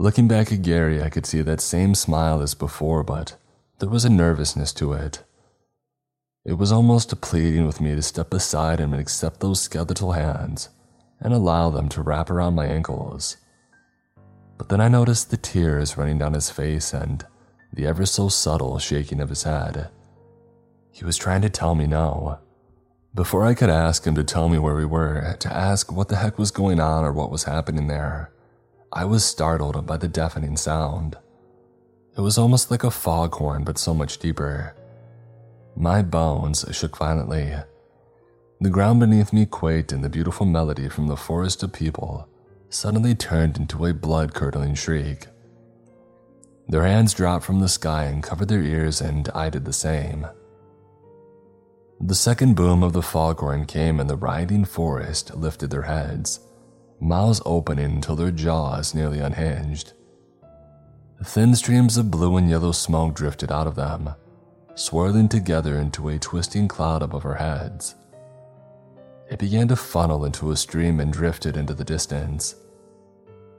Looking back at Gary, I could see that same smile as before, but there was a nervousness to it. It was almost pleading with me to step aside and accept those skeletal hands and allow them to wrap around my ankles. But then I noticed the tears running down his face and the ever so subtle shaking of his head. He was trying to tell me no. Before I could ask him to tell me where we were, to ask what the heck was going on or what was happening there, I was startled by the deafening sound. It was almost like a foghorn, but so much deeper. My bones shook violently. The ground beneath me quaked, and the beautiful melody from the forest of people suddenly turned into a blood-curdling shriek. Their hands dropped from the sky and covered their ears, and I did the same. The second boom of the foghorn came, and the rioting forest lifted their heads, mouths opening until their jaws nearly unhinged. Thin streams of blue and yellow smoke drifted out of them, swirling together into a twisting cloud above our heads. It began to funnel into a stream and drifted into the distance.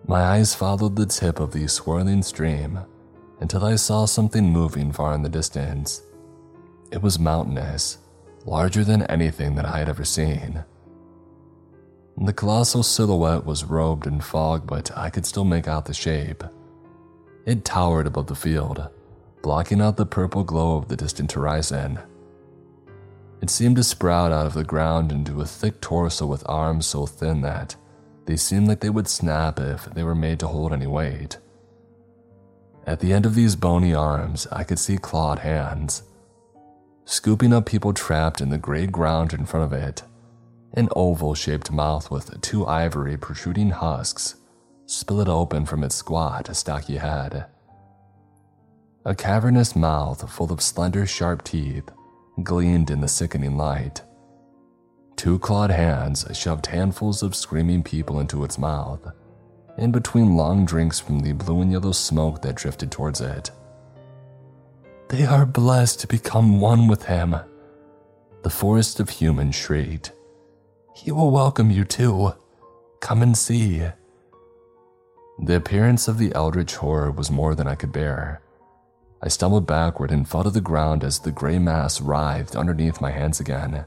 My eyes followed the tip of the swirling stream until I saw something moving far in the distance. It was mountainous, larger than anything that I had ever seen. The colossal silhouette was robed in fog, but I could still make out the shape. It towered above the field, blocking out the purple glow of the distant horizon. It seemed to sprout out of the ground into a thick torso with arms so thin that they seemed like they would snap if they were made to hold any weight. At the end of these bony arms, I could see clawed hands, scooping up people trapped in the gray ground in front of it. An oval-shaped mouth with two ivory protruding husks split open from its squat, stocky head. A cavernous mouth full of slender, sharp teeth gleamed in the sickening light. Two clawed hands shoved handfuls of screaming people into its mouth, in between long drinks from the blue and yellow smoke that drifted towards it. "They are blessed to become one with him," the forest of humans shrieked. "He will welcome you too. Come and see." The appearance of the eldritch horror was more than I could bear. I stumbled backward and fell to the ground as the gray mass writhed underneath my hands again.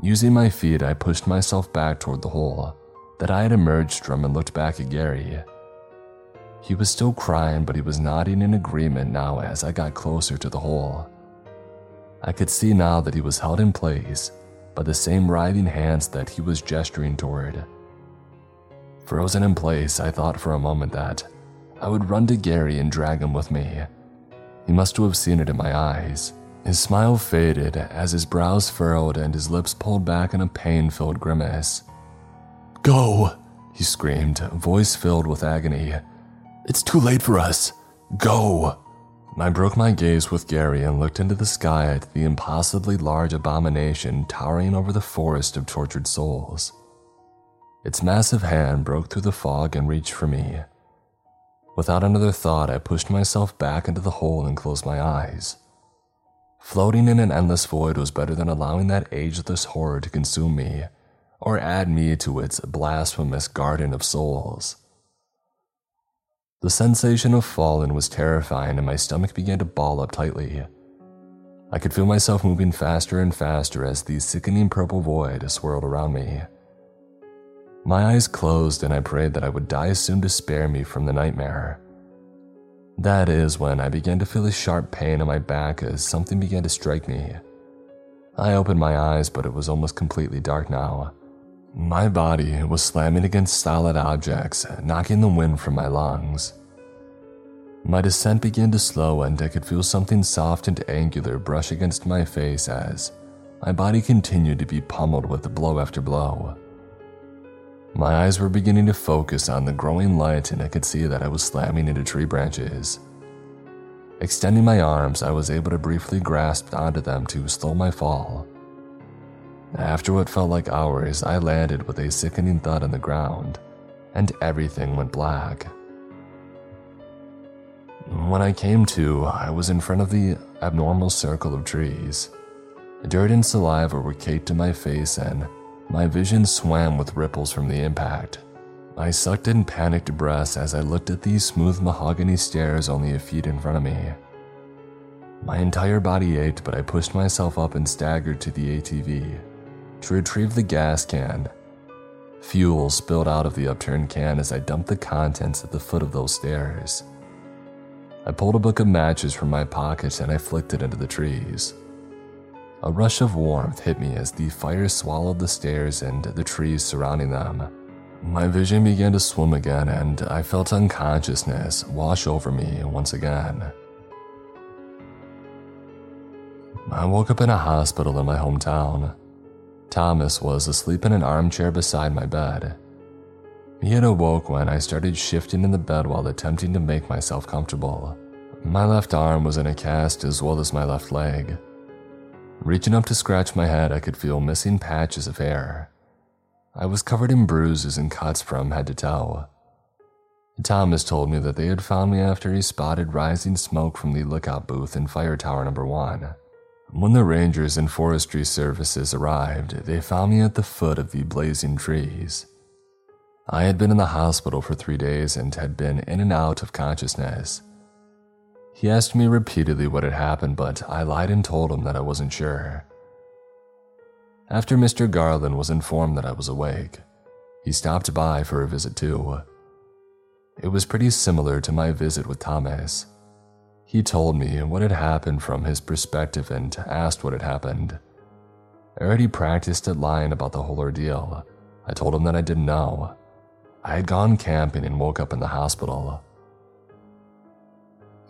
Using my feet, I pushed myself back toward the hole that I had emerged from and looked back at Gary. He was still crying, but he was nodding in agreement now as I got closer to the hole. I could see now that he was held in place by the same writhing hands that he was gesturing toward. Frozen in place, I thought for a moment that I would run to Gary and drag him with me. He must have seen it in my eyes. His smile faded as his brows furrowed and his lips pulled back in a pain-filled grimace. "Go!" he screamed, voice filled with agony. "It's too late for us. Go!" I broke my gaze with Gary and looked into the sky at the impossibly large abomination towering over the forest of tortured souls. Its massive hand broke through the fog and reached for me. Without another thought, I pushed myself back into the hole and closed my eyes. Floating in an endless void was better than allowing that ageless horror to consume me or add me to its blasphemous garden of souls. The sensation of falling was terrifying, and my stomach began to ball up tightly. I could feel myself moving faster and faster as the sickening purple void swirled around me. My eyes closed, and I prayed that I would die soon to spare me from the nightmare. That is when I began to feel a sharp pain in my back as something began to strike me. I opened my eyes, but it was almost completely dark now. My body was slamming against solid objects, knocking the wind from my lungs. My descent began to slow, and I could feel something soft and angular brush against my face as my body continued to be pummeled with blow after blow. My eyes were beginning to focus on the growing light, and I could see that I was slamming into tree branches. Extending my arms, I was able to briefly grasp onto them to slow my fall. After what felt like hours, I landed with a sickening thud on the ground, and everything went black. When I came to, I was in front of the abnormal circle of trees. Dirt and saliva were caked to my face, and my vision swam with ripples from the impact. I sucked in panicked breaths as I looked at these smooth mahogany stairs only a feet in front of me. My entire body ached, but I pushed myself up and staggered to the ATV to retrieve the gas can. Fuel spilled out of the upturned can as I dumped the contents at the foot of those stairs. I pulled a book of matches from my pocket and I flicked it into the trees. A rush of warmth hit me as the fire swallowed the stairs and the trees surrounding them. My vision began to swim again, and I felt unconsciousness wash over me once again. I woke up in a hospital in my hometown. Thomas was asleep in an armchair beside my bed. He had awoke when I started shifting in the bed while attempting to make myself comfortable. My left arm was in a cast as well as my left leg. Reaching up to scratch my head, I could feel missing patches of hair. I was covered in bruises and cuts from head to toe. Thomas told me that they had found me after he spotted rising smoke from the lookout booth in Fire Tower No. 1. When the Rangers and Forestry Services arrived, they found me at the foot of the blazing trees. I had been in the hospital for 3 days and had been in and out of consciousness. He asked me repeatedly what had happened, but I lied and told him that I wasn't sure. After Mr. Garland was informed that I was awake, he stopped by for a visit too. It was pretty similar to my visit with Thomas. He told me what had happened from his perspective and asked what had happened. I already practiced at lying about the whole ordeal. I told him that I didn't know. I had gone camping and woke up in the hospital.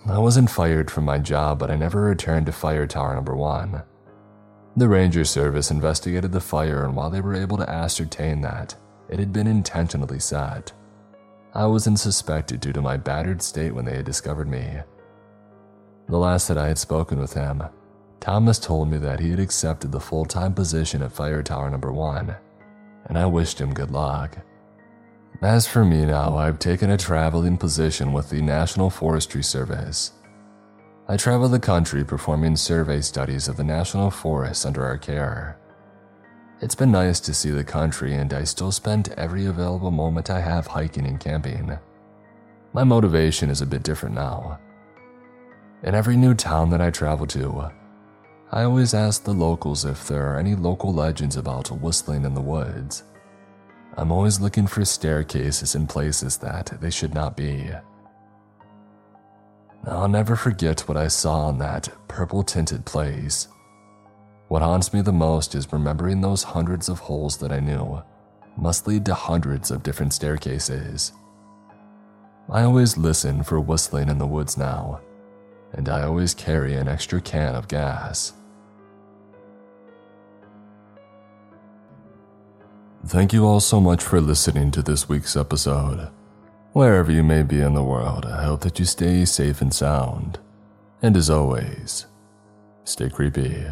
I wasn't fired from my job, but I never returned to Fire Tower No. 1. The Ranger Service investigated the fire, and while they were able to ascertain that it had been intentionally set, I wasn't suspected due to my battered state when they had discovered me. The last that I had spoken with him, Thomas told me that he had accepted the full-time position at Fire Tower No. 1, and I wished him good luck. As for me now, I've taken a traveling position with the National Forestry Service. I travel the country performing survey studies of the national forests under our care. It's been nice to see the country, and I still spend every available moment I have hiking and camping. My motivation is a bit different now. In every new town that I travel to, I always ask the locals if there are any local legends about whistling in the woods. I'm always looking for staircases in places that they should not be. I'll never forget what I saw in that purple-tinted place. What haunts me the most is remembering those hundreds of holes that I knew must lead to hundreds of different staircases. I always listen for whistling in the woods now, and I always carry an extra can of gas. Thank you all so much for listening to this week's episode. Wherever you may be in the world, I hope that you stay safe and sound. And as always, stay creepy.